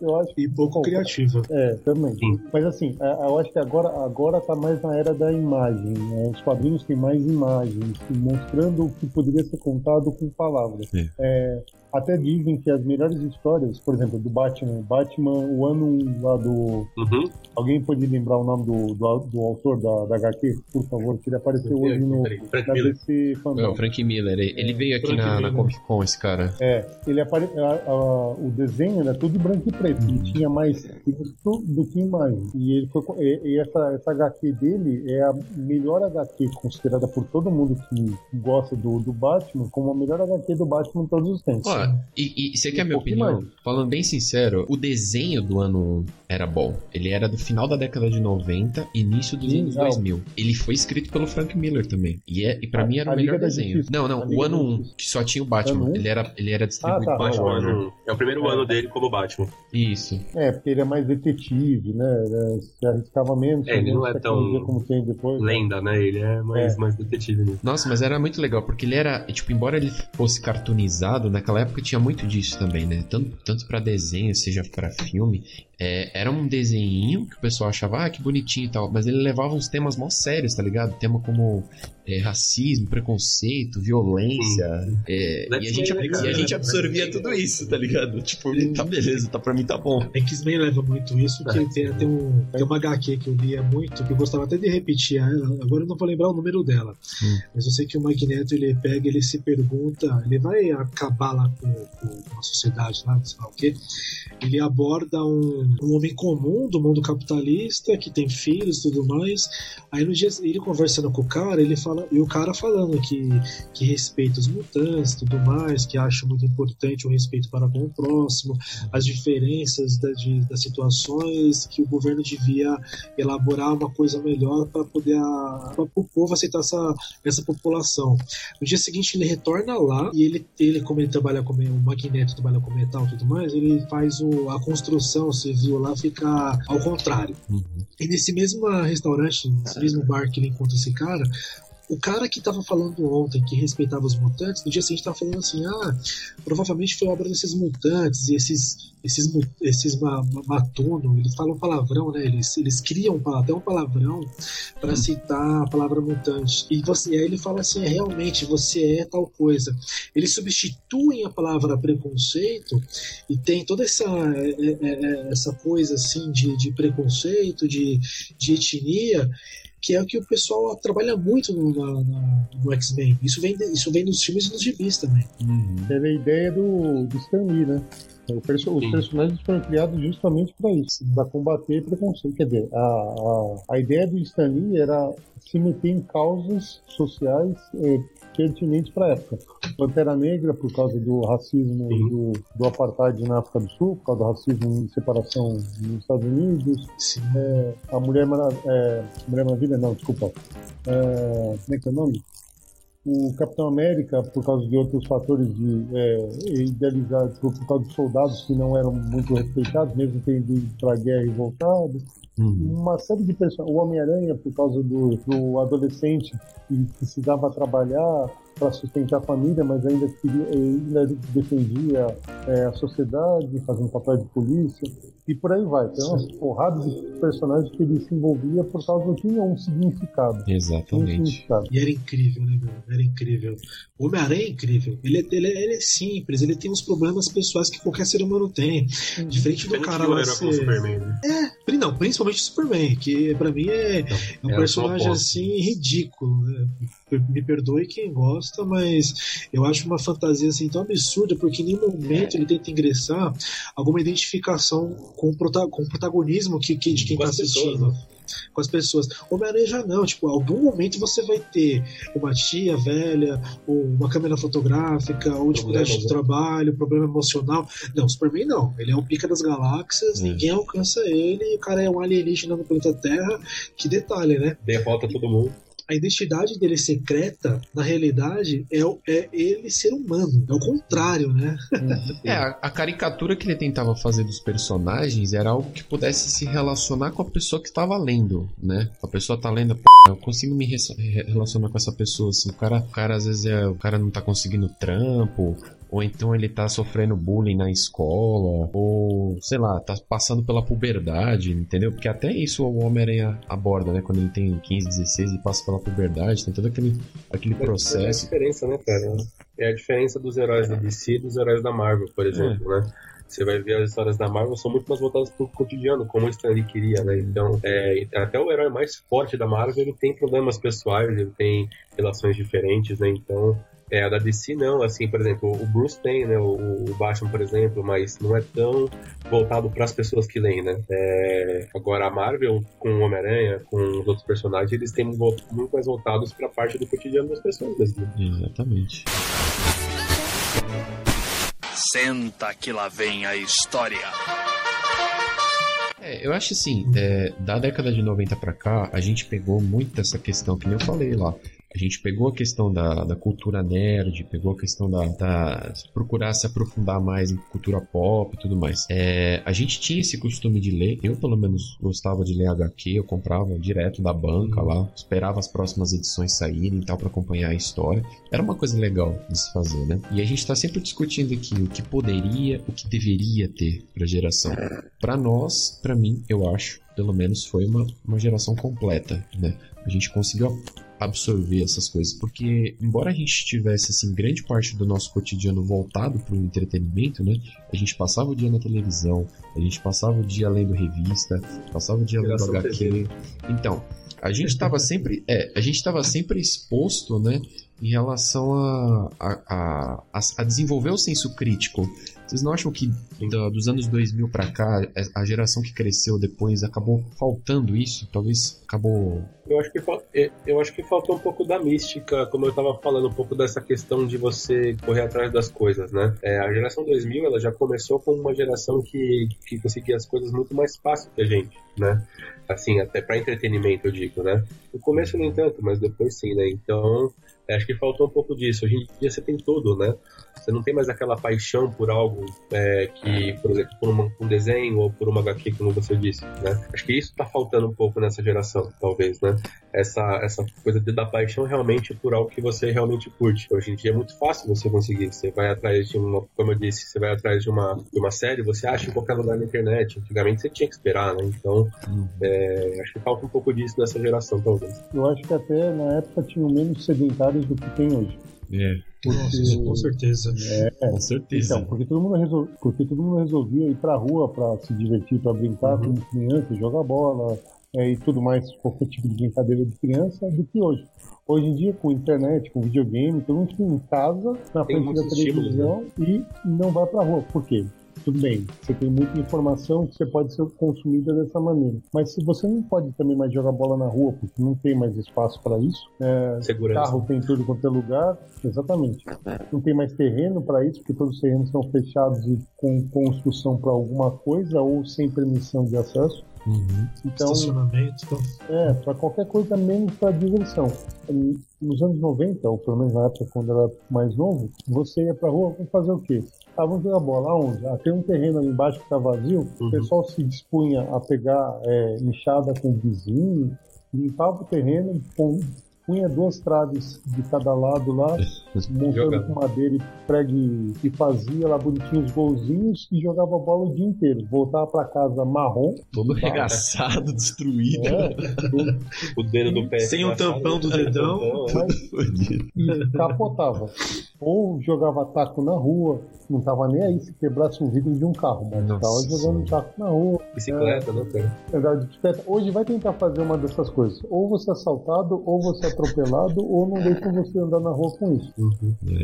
Eu acho... E pouco criativa. Também. Sim. Mas assim, eu acho que agora tá mais na era da imagem, né? Os quadrinhos têm mais imagens, mostrando o que poderia ser contado com palavras. Até dizem que as melhores histórias, por exemplo, do Batman, o ano lá do... Uhum. Alguém pode lembrar o nome do autor da HQ, por favor, que ele apareceu hoje no... Frank Miller. Ele veio aqui na Comic Con, esse cara. Ele apareceu... O desenho era tudo branco e preto, e tinha mais texto do que imagem. E ele foi... essa HQ dele é a melhor HQ, considerada por todo mundo que gosta do Batman, como a melhor HQ do Batman de todos os tempos. E você quer a minha opinião? Mais. Falando bem sincero, o desenho do ano era bom. Ele era do final da década de 90, início dos anos 2000. Ele foi escrito pelo Frank Miller também. E pra mim era o melhor desenho. Não, o ano 1, que só tinha o Batman. Ele era distribuído Batman. É o primeiro ano dele como Batman. Isso. Porque ele é mais detetive, né? Se arriscava menos. Ele não é tão como tem depois, lenda, né? Ele é mais detetive. Né? Nossa, mas era muito legal, porque ele era, tipo, embora ele fosse cartoonizado, naquela época tinha muito disso também, né? Tanto pra desenho, seja pra filme. Era um desenhinho que o pessoal achava, que bonitinho e tal, mas ele levava uns temas mó sérios, tá ligado? Tema como racismo, preconceito, violência. E a gente absorvia tudo isso, tá ligado? Tipo, tá beleza, pra mim tá bom. X-Men leva muito isso, porque tem uma HQ que eu lia muito, que eu gostava até de repetir ela, agora eu não vou lembrar o número dela. Mas eu sei que o Magneto, ele pega, ele se pergunta, ele vai acabar lá com a sociedade lá, não sei lá o quê. Ele aborda um homem comum do mundo capitalista que tem filhos e tudo mais. Aí no dia ele conversando com o cara, ele fala, e o cara falando que respeita os mutantes e tudo mais, que acha muito importante o respeito para com o próximo, as diferenças das situações, que o governo devia elaborar uma coisa melhor para poder para o povo aceitar essa população. No dia seguinte ele retorna lá e ele como ele trabalha com o Magneto, trabalha com metal e tudo mais, ele faz a construção civil lá ficar ao contrário. E nesse mesmo restaurante, nesse mesmo bar que ele encontra esse cara, O cara que tava falando ontem que respeitava os mutantes, no dia seguinte tava falando assim, ah, provavelmente foi obra desses mutantes, e esses matunos, eles falam palavrão, né? Eles criam até um palavrão pra citar a palavra mutante. E aí ele fala assim, realmente, você é tal coisa. Eles substituem a palavra preconceito e tem toda essa coisa assim de preconceito, de etnia, que é o que o pessoal trabalha muito no X-Men. Isso vem nos filmes e nos gibis também. Teve a ideia do Stan Lee, né? Os personagens foram criados justamente para isso, para combater preconceito. Quer dizer, a ideia do Stan Lee era se meter em causas sociais pertinentes para a época. Pantera Negra, por causa do racismo do apartheid na África do Sul, por causa do racismo e separação nos Estados Unidos. A Mulher Maravilha, não, desculpa. Como é que é o nome? O Capitão América, por causa de outros fatores de idealizar, por causa de soldados que não eram muito respeitados, mesmo tendo ido para a guerra e voltado. Uma série de personagens. O Homem-Aranha, por causa do adolescente que precisava trabalhar para sustentar a família, mas ainda defendia a sociedade, fazendo papel de polícia, e por aí vai. Tem umas porradas de personagens que ele se envolvia por causa do que tinha um significado. Exatamente. E era incrível, né, meu? Era incrível. O Homem-Aranha é incrível. Ele é simples, ele tem uns problemas pessoais que qualquer ser humano tem. Diferente do cara lá. Não, principalmente o Superman, que pra mim é um personagem assim ridículo, né? Me perdoe quem gosta, mas eu acho uma fantasia assim tão absurda, porque em nenhum momento ele tenta ingressar alguma identificação com o protagonismo de quem tá assistindo. Pessoas, né? Com as pessoas. Homem-Aranha já não, tipo, em algum momento você vai ter uma tia velha, ou uma câmera fotográfica, ou dificuldade de trabalho, problema emocional. Não, Superman não. Ele é o pica das galáxias, ninguém alcança ele, e o cara é um alienígena no planeta Terra. Que detalhe, né? Derrota todo mundo. A identidade dele secreta, na realidade, é ele ser humano. É o contrário, né? A caricatura que ele tentava fazer dos personagens era algo que pudesse se relacionar com a pessoa que estava lendo, né? A pessoa tá lendo, eu consigo me relacionar com essa pessoa, assim. O cara às vezes, o cara não tá conseguindo trampo, ou então ele tá sofrendo bullying na escola, ou, sei lá, tá passando pela puberdade, entendeu? Porque até isso o Homem-Aranha aborda, né? Quando ele tem 15, 16 e passa pela puberdade, tem todo aquele processo. É a diferença, né, cara? É a diferença dos heróis da DC e dos heróis da Marvel, por exemplo, né? Você vai ver as histórias da Marvel são muito mais voltadas pro cotidiano, como o Stan Lee queria, né? Então, até o herói mais forte da Marvel, ele tem problemas pessoais, ele tem relações diferentes, né? Então... a da DC não, assim, por exemplo, o Bruce tem, né, o Batman, por exemplo, mas não é tão voltado para as pessoas que leem, né? Agora a Marvel, com o Homem-Aranha, com os outros personagens, eles têm muito mais voltados para a parte do cotidiano das pessoas mesmo. Exatamente. Senta que lá vem a história. Eu acho assim, da década de 90 para cá, a gente pegou muito essa questão que nem eu falei lá. A gente pegou a questão da cultura nerd, pegou a questão da procurar se aprofundar mais em cultura pop e tudo mais. A gente tinha esse costume de ler, eu pelo menos gostava de ler HQ, eu comprava direto da banca lá, esperava as próximas edições saírem e tal pra acompanhar a história. Era uma coisa legal de se fazer, né? E a gente tá sempre discutindo aqui o que poderia, o que deveria ter pra geração. Pra nós, pra mim, eu acho, pelo menos foi uma geração completa, né? A gente conseguiu absorver essas coisas, porque embora a gente tivesse, assim, grande parte do nosso cotidiano voltado para o entretenimento, né, a gente passava o dia na televisão, a gente passava o dia lendo revista, passava o dia lendo HQ, então, a gente estava sempre, exposto, né, em relação a desenvolver o senso crítico. Vocês não acham que dos anos 2000 pra cá, a geração que cresceu depois acabou faltando isso? Talvez acabou... Eu acho que faltou um pouco da mística, como eu tava falando, um pouco dessa questão de você correr atrás das coisas, né? A geração 2000, ela já começou como uma geração que conseguia as coisas muito mais fácil que a gente, né? Assim, até pra entretenimento, eu digo, né? No começo, no entanto, mas depois sim, né? Então, acho que faltou um pouco disso. Hoje em dia você tem tudo, né? Você não tem mais aquela paixão por algo que, por exemplo, por um desenho ou por uma HQ, como você disse, né? Acho que isso tá faltando um pouco nessa geração, talvez, né? Essa coisa da paixão realmente por algo que você realmente curte. Hoje em dia é muito fácil você conseguir. Você vai atrás de uma, como eu disse, você vai atrás de uma série, você acha em qualquer lugar na internet. Antigamente você tinha que esperar, né? Então, acho que falta um pouco disso nessa geração, talvez. Eu acho que até na época tinham menos sedentários do que tem hoje. Nossa, isso, com certeza. Com certeza. Então, porque todo mundo resolvia ir pra rua pra se divertir, pra brincar com criança, jogar bola e tudo mais, qualquer tipo de brincadeira de criança, do que hoje. Hoje em dia, com internet, com videogame, todo mundo fica em casa, na frente da televisão, né? E não vai pra rua. Por quê? Tudo bem, você tem muita informação que você pode ser consumida dessa maneira. Mas se você não pode também mais jogar bola na rua, porque não tem mais espaço para isso, segurança. Carro tem tudo quanto é lugar, exatamente. Não tem mais terreno para isso, porque todos os terrenos estão fechados e com construção para alguma coisa ou sem permissão de acesso. Então, estacionamento, então. Para qualquer coisa, menos para diversão. Nos anos 90, ou pelo menos na época quando era mais novo, você ia pra rua e fazer o quê? Vamos jogar bola. Aonde? Tem um terreno ali embaixo que tá vazio, o pessoal se dispunha a pegar enxada com o vizinho, limpava o terreno, punha duas traves de cada lado lá, montando com madeira e prego, e fazia lá bonitinho os golzinhos e jogava a bola o dia inteiro. Voltava pra casa marrom, todo arregaçado, destruído. O dedo do pé. Sem o tampão do dedão. E capotava. Ou jogava taco na rua, não tava nem aí se quebrasse um vidro de um carro, mas tava jogando taco na rua. Bicicleta, não tem. Andava de bicicleta. Hoje vai tentar fazer uma dessas coisas. Ou você é assaltado, ou você é atropelado, ou não deixa você andar na rua com isso.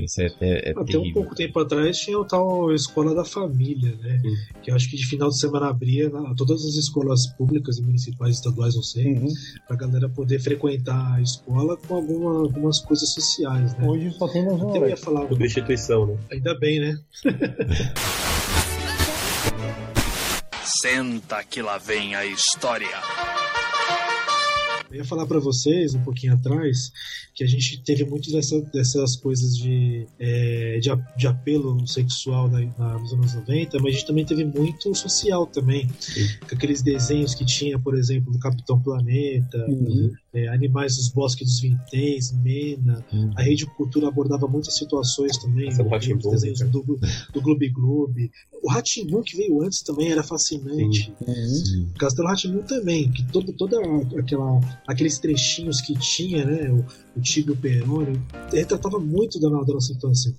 Isso é até terrível. Um pouco tempo atrás tinha o tal Escola da Família, né? Que acho que de final de semana abria todas as escolas públicas e municipais, estaduais, não sei, pra galera poder frequentar a escola com algumas coisas sociais, né? Hoje só tem nas horas. Substituição, né? Ainda bem, né? Senta que lá vem a história. Eu ia falar pra vocês um pouquinho atrás que a gente teve muito dessas coisas de apelo sexual nos anos 90, mas a gente também teve muito social também. Sim. Com aqueles desenhos que tinha, por exemplo, do Capitão Planeta, Animais dos Bosques dos Vinténs, Mena. A Rede Cultura abordava muitas situações também, os desenhos do Gloob. O Rá-Tim-Bum, que veio antes, também era fascinante. Castelo Rá-Tim-Bum também, que toda aqueles trechinhos que tinha, né? O Tigre e o Perônio, retratava muito da nossa infância.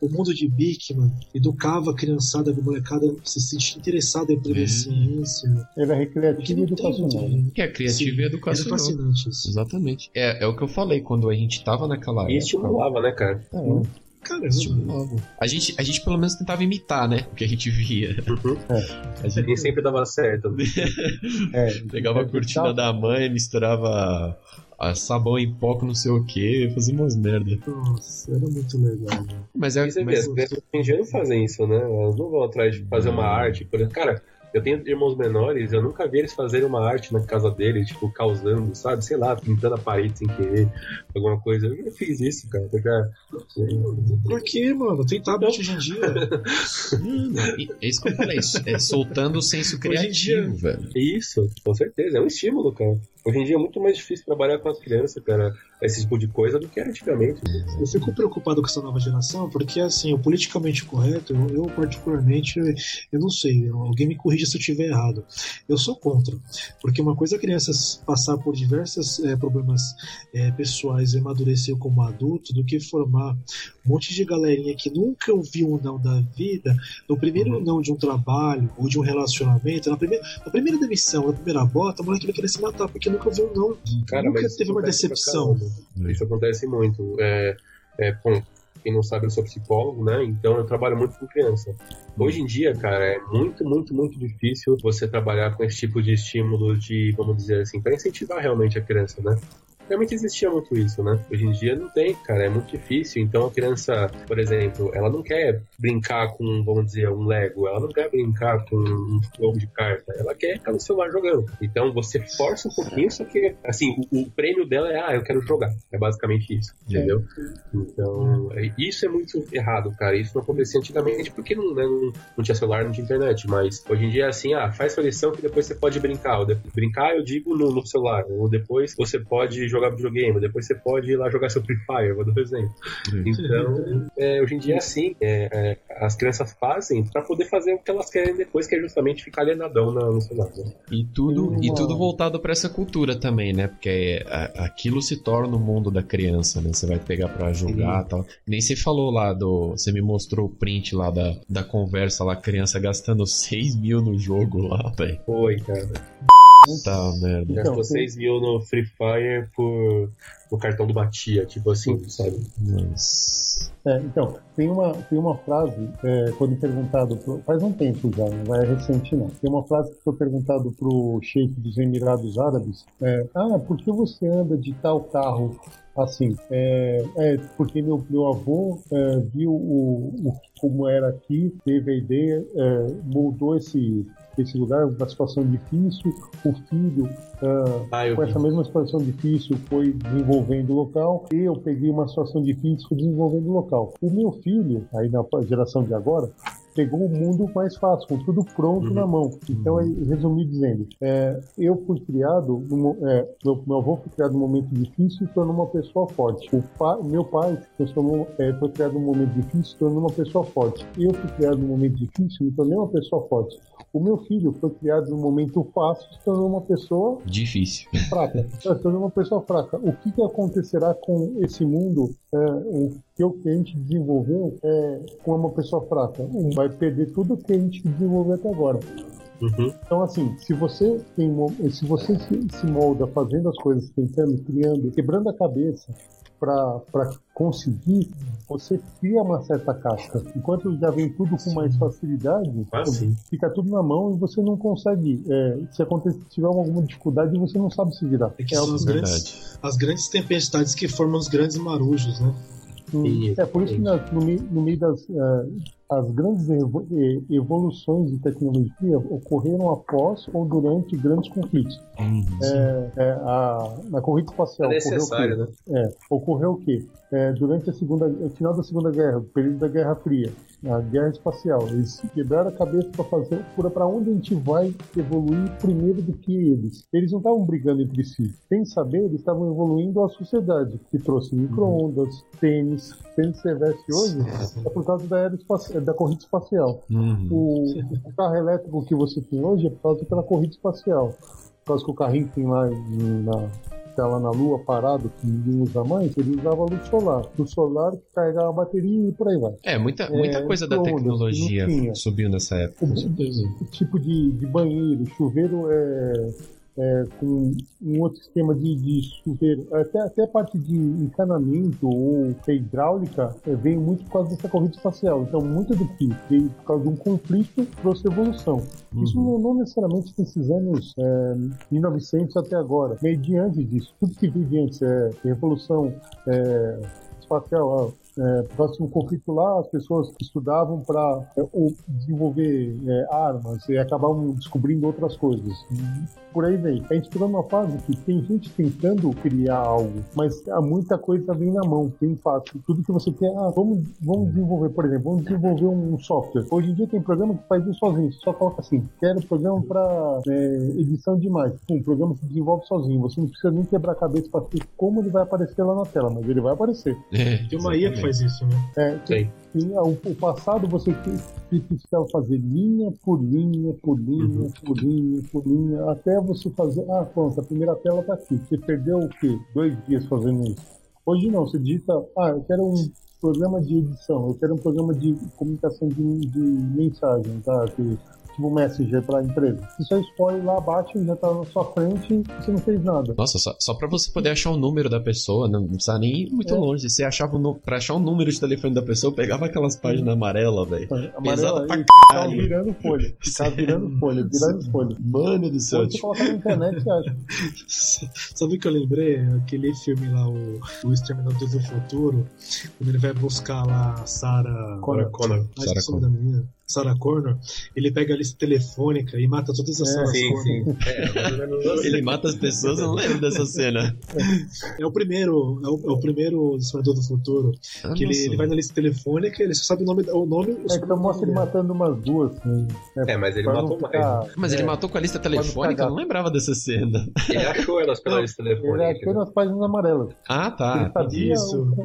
O Mundo de Bickman educava a criançada, a molecada se sentia interessada pela ciência. Era recreativo e educacional. É criativo e educacional. É fascinante isso. Exatamente. É o que eu falei quando a gente tava naquela época. Isso rolava, né, cara? Cara, a gente pelo menos tentava imitar, né? O que a gente via. A gente nem sempre dava certo. Pegava a cortina da mãe, misturava sabão em pó com não sei o que, fazia umas merda. Nossa, era muito legal. Mas é que as crianças hoje em dia não fazem isso, né? Elas não vão atrás de fazer uma arte, por exemplo. Cara, eu tenho irmãos menores, eu nunca vi eles fazerem uma arte na casa deles, tipo, causando, sabe? Sei lá, pintando a parede sem querer, alguma coisa. Eu não fiz isso, cara. Por que, mano? Tem tablet hoje em dia. É isso que eu falei, é soltando o senso criativo, velho. Isso, com certeza. É um estímulo, cara. Hoje em dia é muito mais difícil trabalhar com as crianças, cara, esse tipo de coisa do que era antigamente. Eu fico preocupado com essa nova geração, porque, assim, o politicamente correto, eu particularmente, eu não sei, alguém me corrija se eu estiver errado. Eu sou contra, porque uma coisa é a criança passar por diversos problemas pessoais e amadurecer como adulto, do que formar um monte de galerinha que nunca ouviu um não da vida, no primeiro não de um trabalho ou de um relacionamento, na primeira demissão, na primeira bota, a moleque vai querer se matar, porque nunca ouviu um não. Cara, nunca teve uma decepção. Isso acontece muito. Quem não sabe, eu sou psicólogo, né? Então eu trabalho muito com criança. Hoje em dia, cara, é muito, muito, muito difícil você trabalhar com esse tipo de estímulo de, vamos dizer assim, para incentivar realmente a criança, né? antigamente existia muito isso, né? Hoje em dia não tem, cara, é muito difícil. Então a criança, por exemplo, ela não quer brincar com, vamos dizer, um Lego, ela não quer brincar com um jogo de carta, ela quer ficar no celular jogando. Então você força um pouquinho, só que, assim, o prêmio dela é, eu quero jogar. É basicamente isso, entendeu? Então, isso é muito errado, cara. Isso não acontecia antigamente, porque não tinha celular, não tinha internet, mas hoje em dia é assim, faz sua lição que depois você pode brincar. Brincar, eu digo, no celular, ou depois você pode jogar videogame, depois você pode ir lá jogar seu Free Fire, vou dar um exemplo. Então, hoje em dia é assim, as crianças fazem pra poder fazer o que elas querem depois, que é justamente ficar alienadão no celular. Né? E tudo voltado pra essa cultura também, né? Porque aquilo se torna o mundo da criança, né? Você vai pegar pra jogar e tal. Nem você falou lá você me mostrou o print lá da conversa lá, criança gastando 6 mil no jogo lá, velho. Foi, cara. Tá, merda. Gastou 6 mil no Free Fire por cartão do Batia, tipo assim, sabe? Nossa. Então, tem uma frase, quando perguntado, faz um tempo já, não é recente não, tem uma frase que foi perguntado pro Sheik dos Emirados Árabes, por que você anda de tal carro assim? Porque meu avô viu como era aqui, teve a ideia, moldou esse lugar, uma situação difícil, o filho com essa mesma situação difícil foi desenvolvendo o local, eu peguei uma situação difícil desenvolvendo o local. O meu filho, aí na geração de agora, pegou o mundo mais fácil, com tudo pronto na mão. Então, resumi dizendo, eu fui criado, meu avô foi criado num momento difícil e tornou uma pessoa forte. Meu pai foi criado num momento difícil e tornou uma pessoa forte. Eu fui criado num momento difícil e tornei uma pessoa forte. O meu filho foi criado num momento fácil e tornou uma pessoa... difícil. Fraca. Tornou uma pessoa fraca. O que acontecerá com esse mundo que a gente desenvolveu com uma pessoa fraca? Vai perder tudo que a gente desenvolveu até agora. Então, assim, se você se molda fazendo as coisas, tentando, criando, quebrando a cabeça para conseguir, você cria uma certa casca. Enquanto já vem tudo com mais facilidade, fica tudo na mão e você não consegue. Se tiver alguma dificuldade, você não sabe se virar. É que são as grandes tempestades que formam os grandes marujos, né? Por isso que no meio das... as grandes evoluções de tecnologia ocorreram após ou durante grandes conflitos. Na corrida espacial ocorreu o quê? Durante o final da Segunda Guerra, o período da Guerra Fria, a guerra espacial, eles quebraram a cabeça para fazer para onde a gente vai evoluir primeiro do que eles. Eles não estavam brigando entre si. Sem saber, eles estavam evoluindo a sociedade, que trouxe micro-ondas, tênis que você veste hoje, é por causa da era espacial, da corrida espacial. O carro elétrico que você tem hoje é por causa da corrida espacial. Por causa que o carrinho tem lá tá lá na Lua parado, que ninguém usa mais, ele usava luz solar. Do solar carregava a bateria e por aí vai. Muita coisa da tecnologia subiu nessa época. O tipo de banheiro, chuveiro com um outro esquema de chuveiro, até a parte de encanamento ou hidráulica veio muito por causa dessa corrida espacial. Então muito do que veio por causa de um conflito trouxe evolução. Isso não necessariamente nesses anos 1900 até agora, meio diante disso, tudo que veio diante revolução espacial. Próximo conflito lá, as pessoas estudavam para desenvolver armas e acabavam descobrindo outras coisas. Por aí vem. A gente está numa fase que tem gente tentando criar algo, mas há muita coisa vem na mão, tem fácil. Tudo que você quer, vamos desenvolver, por exemplo, vamos desenvolver um software. Hoje em dia tem programa que faz isso sozinho, só coloca assim, quero programa para edição de imagem. Um programa que desenvolve sozinho, você não precisa nem quebrar a cabeça para ver como ele vai aparecer lá na tela, mas ele vai aparecer. Tem uma IA faz isso, né? O passado você precisava fazer linha por linha, por linha, por linha, por linha, até você fazer, pronto, a primeira tela tá aqui. Você perdeu o quê? 2 dias fazendo isso. Hoje não, você digita, eu quero um programa de edição, eu quero um programa de comunicação de mensagem, tá? Que do Messenger pra empresa. Você só escolhe lá abaixo, já tá na sua frente e você não fez nada. Nossa, só pra você poder achar o número da pessoa, não precisa nem ir muito longe. Você achava pra achar o número de telefone da pessoa, eu pegava aquelas páginas amarelas, velho. Pesada pra caralho. Tava virando folha. Tava virando folha. Mano do céu. Você coloca na internet, você acha. Sabe o que eu lembrei? Aquele filme lá, o Exterminador do Futuro, quando ele vai buscar lá a Sarah Connor. Sarah Connor, ele pega a lista telefônica e mata todas as Sarah Connor. Ele mata as pessoas, eu não lembro dessa cena. É o primeiro Exterminador do Futuro, que ele vai na lista telefônica, ele só sabe o nome. É que eu mostro ele matando umas duas. Assim, mas ele matou mais. Mas ele matou com a lista telefônica, eu não lembrava dessa cena. Ele achou elas pela lista telefônica. Ele achou nas páginas amarelas. Ah, tá. Ele sabia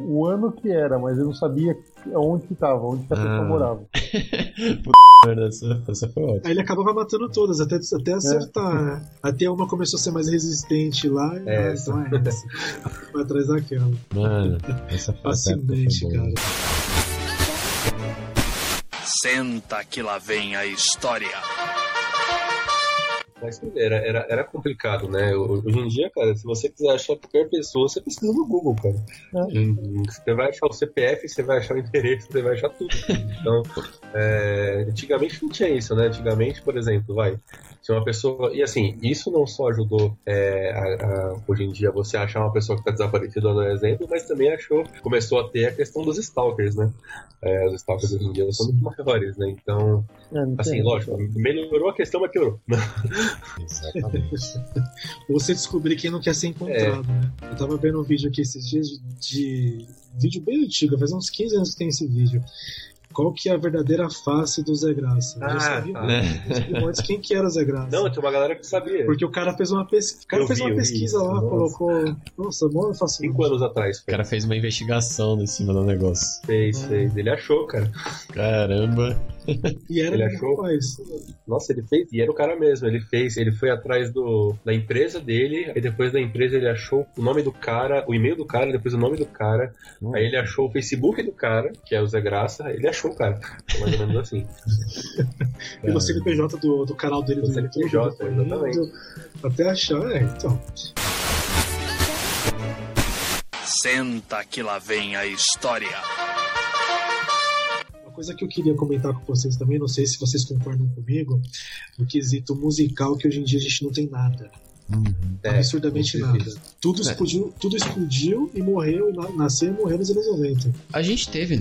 o ano que era, mas ele não sabia onde que tava, onde que a pessoa morava. Essa foi ótima. Aí ele acabava matando todas, até acertar, né? Até uma começou a ser mais resistente lá, então é essa. Foi atrás daquela. Mano, essa foi fascinante, cara. Senta que lá vem a história. Mas era complicado, né? Hoje em dia, cara, se você quiser achar qualquer pessoa, você pesquisa no Google, cara. Você vai achar o CPF, você vai achar o endereço, você vai achar tudo. Então, antigamente não tinha isso, né? Antigamente, por exemplo, se uma pessoa... E assim, isso não só ajudou hoje em dia você achar uma pessoa que tá desaparecida, no exemplo, mas também começou a ter a questão dos stalkers, né? Os stalkers hoje em dia são muito maiores, né? Então, assim, lógico, melhorou a questão, mas piorou. Exatamente. Você descobrir quem não quer ser encontrado, né? Eu tava vendo um vídeo aqui esses dias vídeo bem antigo, faz uns 15 anos que tem esse vídeo. Qual que é a verdadeira face do Zé Graça? Eu sabia antes quem que era o Zé Graça. Não, tinha uma galera que sabia. Porque o cara fez uma pesquisa lá, colocou... Nossa, bom, eu faço 5 anos atrás. O cara fez uma investigação em cima do negócio. Fez. Ele achou, cara. Caramba. E era ele achou. Rapaz. Nossa, ele fez. E era o cara mesmo. Ele fez. Ele foi atrás da empresa dele. Aí depois da empresa ele achou o nome do cara, o e-mail do cara, depois o nome do cara. Aí ele achou o Facebook do cara, que é o Zé Graça. Ele achou o cara. Mais ou menos assim. E no CNPJ do canal dele do CNPJ, exatamente. Até achar, então. Senta que lá vem a história. Coisa que eu queria comentar com vocês também, não sei se vocês concordam comigo, no quesito musical, que hoje em dia a gente não tem nada. Absurdamente nada. Tudo explodiu e morreu, nasceu e morreu nos anos 90. A gente teve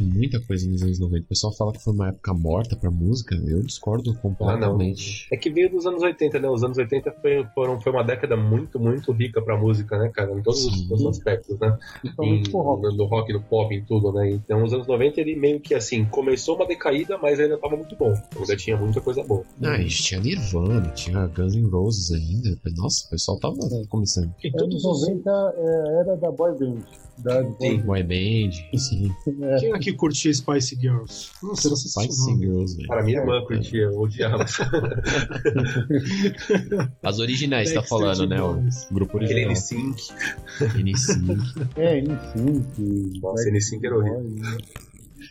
muita coisa nos anos 90. O pessoal fala que foi uma época morta pra música, eu discordo completamente. É que veio dos anos 80, né? Os anos 80 foi uma década muito, muito rica pra música, né, cara? Em todos os aspectos, né? No rock, no pop, em tudo, né? Então, os anos 90, ele meio que assim, começou uma decaída, mas ainda tava muito bom. Ainda tinha muita coisa boa. Ah, a gente tinha Nirvana, tinha Guns N' Roses ainda. Nossa, o pessoal tava começando. E todos os 90 era da boy band. Sim. Quem aqui curtia Spice Girls? Nossa, era Spice Girls, velho. Para minha irmã curtia, eu odiava. As originais, tá falando, né? O grupo original. N-Sync. N-Sync. Nossa, N-Sync era horrível.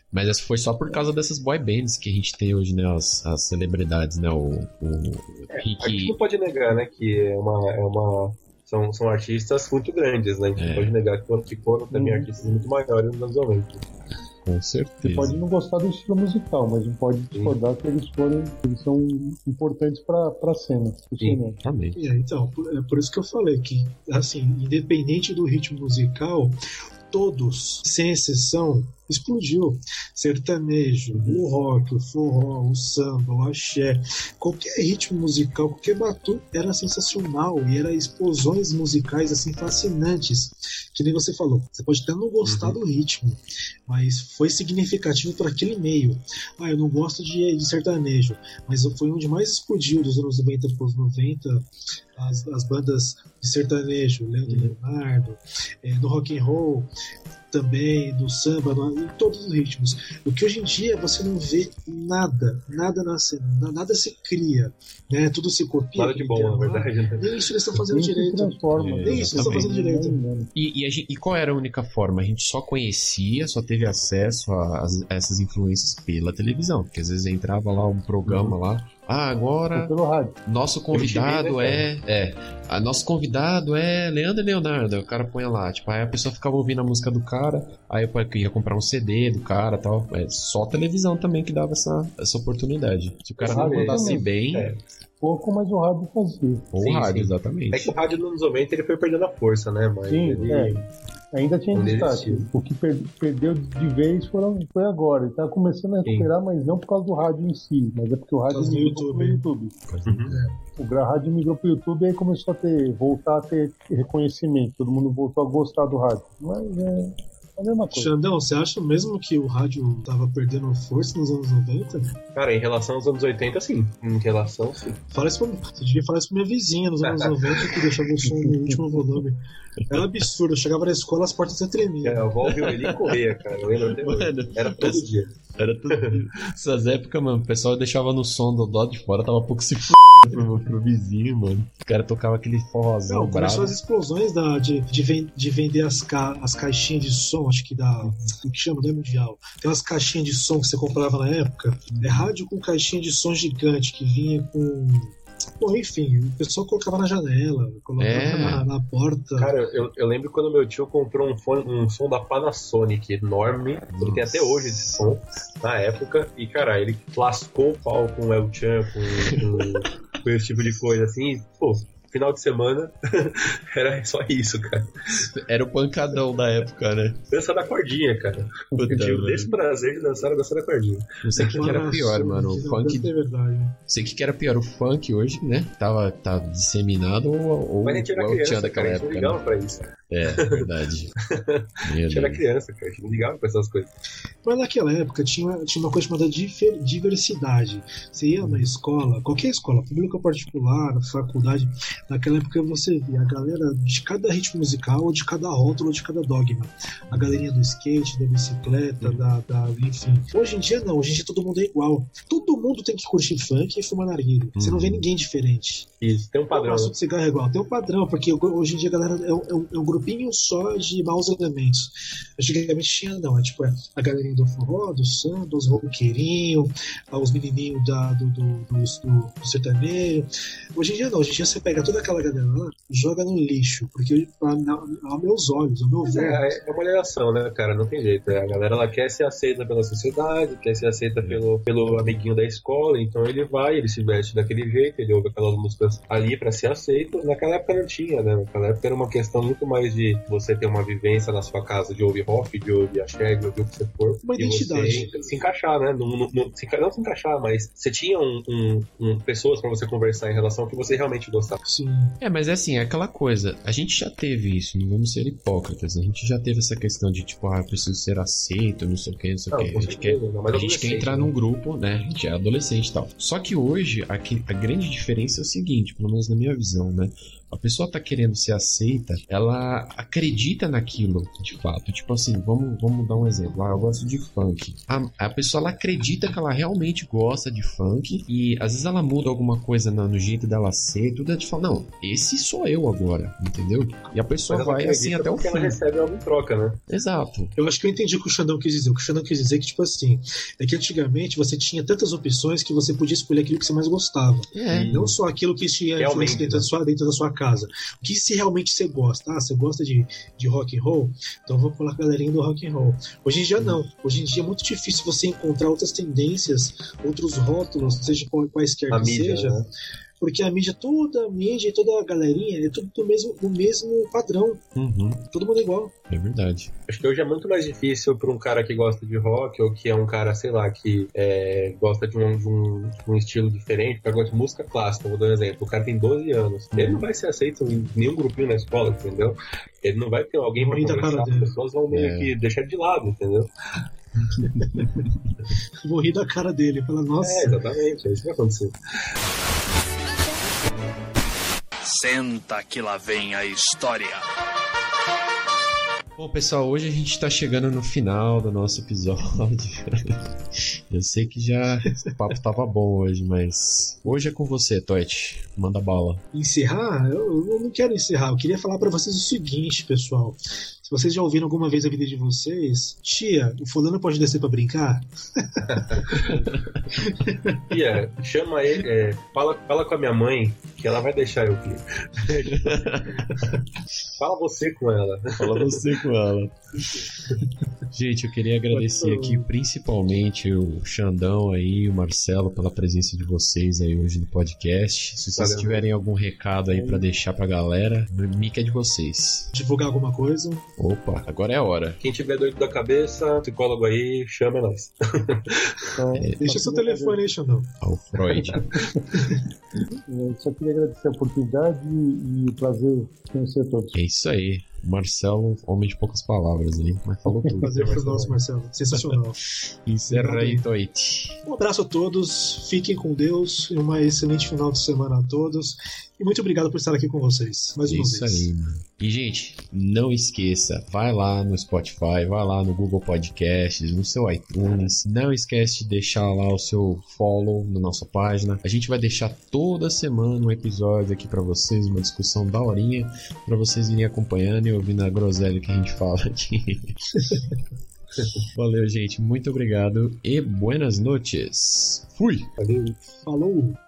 Mas essa foi só por causa dessas boy bands que a gente tem hoje, né? As celebridades, né? A gente não pode negar, né? Que são artistas muito grandes, né? A gente não pode negar que foram também artistas muito maiores nos anos 90. Com certeza. Você pode não gostar do estilo musical, mas não pode discordar que eles são importantes pra cena. Sim, também. Então, é por isso que eu falei que, assim, independente do ritmo musical, todos, sem exceção, explodiu. Sertanejo, o rock, o forró, o samba, o axé, qualquer ritmo musical, qualquer batuque era sensacional e era explosões musicais assim fascinantes. Que nem você falou, você pode até não gostar do ritmo, mas foi significativo para aquele meio. Eu não gosto de sertanejo, mas foi onde mais explodiu dos anos 90 para os 90. As bandas de sertanejo, Leandro Leonardo, no rock and roll, também do samba, em todos os ritmos. O que hoje em dia você não vê nada, nada nasce, nada se cria, né? Tudo se copia. Nada de bom, na verdade. Nem isso eles estão fazendo direito. Nem isso eles estão fazendo direito. E qual era a única forma? A gente só conhecia, só teve acesso a essas influências pela televisão, porque às vezes entrava lá um programa lá. Ah, agora nosso convidado nosso convidado é Leandro e Leonardo. O cara põe lá, tipo, aí a pessoa ficava ouvindo a música do cara, aí eu ia comprar um CD do cara e tal. É só a televisão também que dava essa oportunidade. Se o cara não mandasse bem. É. Pouco, mas o rádio fazia. O rádio, exatamente. É que o rádio nos 90 ele foi perdendo a força, né, mãe? Sim, ele... Ainda tinha destaque. O que perdeu de vez foi agora. Ele tá começando a recuperar, mas não por causa do rádio em si, mas é porque o rádio migrou pro YouTube. O rádio migrou pro YouTube e aí começou a voltar a ter reconhecimento. Todo mundo voltou a gostar do rádio. Mas é a mesma coisa. Xandão, você acha mesmo que o rádio tava perdendo força nos anos 90? Cara, em relação aos anos 80, sim. Em relação, sim. Fala isso pra mim. Você devia falar isso pra minha vizinha nos anos 90, que deixava o som no último volume. Era absurdo, eu chegava na escola, as portas até tremiam. A avó viu ele e corria, cara. Eu lembro até hoje. Era todo dia. Era todo dia. Essas épocas, mano, o pessoal deixava no som do lado de fora, tava pouco se f*** pro vizinho, mano. O cara tocava aquele forrozão bravo. Começou as explosões de vender as caixinhas de som, acho que o que chama, né, mundial. Tem umas caixinhas de som que você comprava na época. É rádio com caixinha de som gigante, que vinha com... Bom, enfim, o pessoal colocava na janela, colocava na porta. Cara, eu lembro quando meu tio comprou um som da Panasonic enorme. Nossa. Ele tem até hoje esse som, na época. E, cara, ele lascou o pau com o Tchan, com esse tipo de coisa, assim. E, pô, final de semana era só isso, cara. Era o pancadão da época, né? Dança da cordinha, cara. Eu tive desse prazer de dançar da cordinha. Não sei o que era pior, mano. O funk. Não sei o que era pior, o funk hoje, né? Tava disseminado ou o Tchan daquela época. Não ligava pra isso. É, verdade. Eu era criança, cara, não ligava pra essas coisas. Mas naquela época tinha uma coisa chamada diversidade. Você ia na escola, qualquer escola, pública ou particular, na faculdade, naquela época você via a galera de cada ritmo musical, ou de cada rótulo, ou de cada dogma. A galerinha do skate, da bicicleta, enfim. Hoje em dia não, hoje em dia todo mundo é igual. Todo mundo tem que curtir funk e fumar narguilha. Você não vê ninguém diferente. Isso, tem um padrão. O de cigarro é igual, tem um padrão, porque hoje em dia a galera é um grupo grupinho só de maus elementos. Antigamente tinha, não. É tipo a galerinha do forró, do samba, os roqueirinhos, os menininhos do sertanejo. Hoje em dia não. Hoje em dia você pega toda aquela galera lá, joga no lixo, porque aos meus olhos, ao meu ver. É uma geração, né, cara? Não tem jeito. A galera ela quer ser aceita pela sociedade, quer ser aceita pelo amiguinho da escola, então ele se veste daquele jeito, ele ouve aquelas músicas ali pra ser aceito. Naquela época não tinha, né? Naquela época era uma questão muito mais de você ter uma vivência na sua casa de ouvir rock, de ouvir axé, de ouvir o que você for. Uma identidade. Você se encaixar, né? Não se encaixar, mas você tinha pessoas pra você conversar em relação ao que você realmente gostava. Sim. É, mas é assim, é aquela coisa. A gente já teve isso, não vamos ser hipócritas. A gente já teve essa questão de tipo, eu preciso ser aceito, não sei o que, não sei o que. A gente quer entrar num grupo, né? A gente é adolescente e tal. Só que hoje, a grande diferença é o seguinte, pelo menos na minha visão, né? A pessoa tá querendo ser aceita, ela acredita naquilo, de fato. Tipo assim, vamos dar um exemplo. Ah, eu gosto de funk. A pessoa, ela acredita que ela realmente gosta de funk e, às vezes, ela muda alguma coisa no jeito dela ser e tudo. Ela te fala, não, esse sou eu agora, entendeu? E a pessoa vai assim até o fim. Ela recebe algo em troca, né? Exato. Eu acho que eu entendi o que o Xandão quis dizer. O que o Xandão quis dizer é que, tipo assim, é que antigamente você tinha tantas opções que você podia escolher aquilo que você mais gostava. E não só aquilo que tinha influência dentro da sua casa. O que se realmente você gosta? Ah, você gosta de rock and roll? Então vamos colocar a galerinha do rock and roll. Hoje em dia não. Hoje em dia é muito difícil você encontrar outras tendências, outros rótulos, seja quaisquer que seja. Né? Porque toda a mídia e toda a galerinha é tudo do mesmo padrão. Todo mundo é igual. É verdade. Acho que hoje é muito mais difícil para um cara que gosta de rock ou que é um cara, sei lá, que gosta de um estilo diferente, que gosta de música clássica, vou dar um exemplo. O cara tem 12 anos. Ele não vai ser aceito em nenhum grupinho na escola, entendeu? Ele não vai ter alguém pra conversar. As pessoas vão meio que deixar de lado, entendeu? Vou rir da cara dele. Fala, nossa. É, exatamente. É isso que vai acontecer. Senta que lá vem a história. Bom, pessoal, hoje a gente tá chegando no final do nosso episódio. Eu sei que já o papo tava bom hoje, mas hoje é com você, Toit. Manda bala. Encerrar? Eu não quero encerrar. Eu queria falar pra vocês o seguinte, pessoal. Se vocês já ouviram alguma vez a vida de vocês, tia, o fulano pode descer pra brincar? Tia, chama ele, fala com a minha mãe, que ela vai deixar eu vir. Fala você com ela. Fala você com ela. Gente, eu queria agradecer aqui principalmente o Xandão aí, o Marcelo, pela presença de vocês aí hoje no podcast. Se vocês tiverem algum recado aí pra deixar pra galera, o mic é de vocês. Divulgar alguma coisa? Opa, agora é a hora. Quem tiver doido da cabeça, psicólogo aí, chama nós. Deixa seu telefone aí, Xandão. Ao Freud. Eu só queria agradecer a oportunidade e o prazer conhecer todos. É isso aí. Marcelo, homem de poucas palavras, hein? Mas falou tudo. Prazer foi nosso, Marcelo. Sensacional. Encerra aí, Toit. Um abraço a todos, fiquem com Deus e uma excelente final de semana a todos. E muito obrigado por estar aqui com vocês. Mais uma vez. Isso aí, mano. E, gente, não esqueça, vai lá no Spotify, vai lá no Google Podcasts, no seu iTunes. Não esquece de deixar lá o seu follow na nossa página. A gente vai deixar toda semana um episódio aqui pra vocês, uma discussão daorinha, pra vocês irem acompanhando e ouvindo a groselha que a gente fala aqui. Valeu, gente. Muito obrigado e buenas noches. Fui. Valeu. Falou.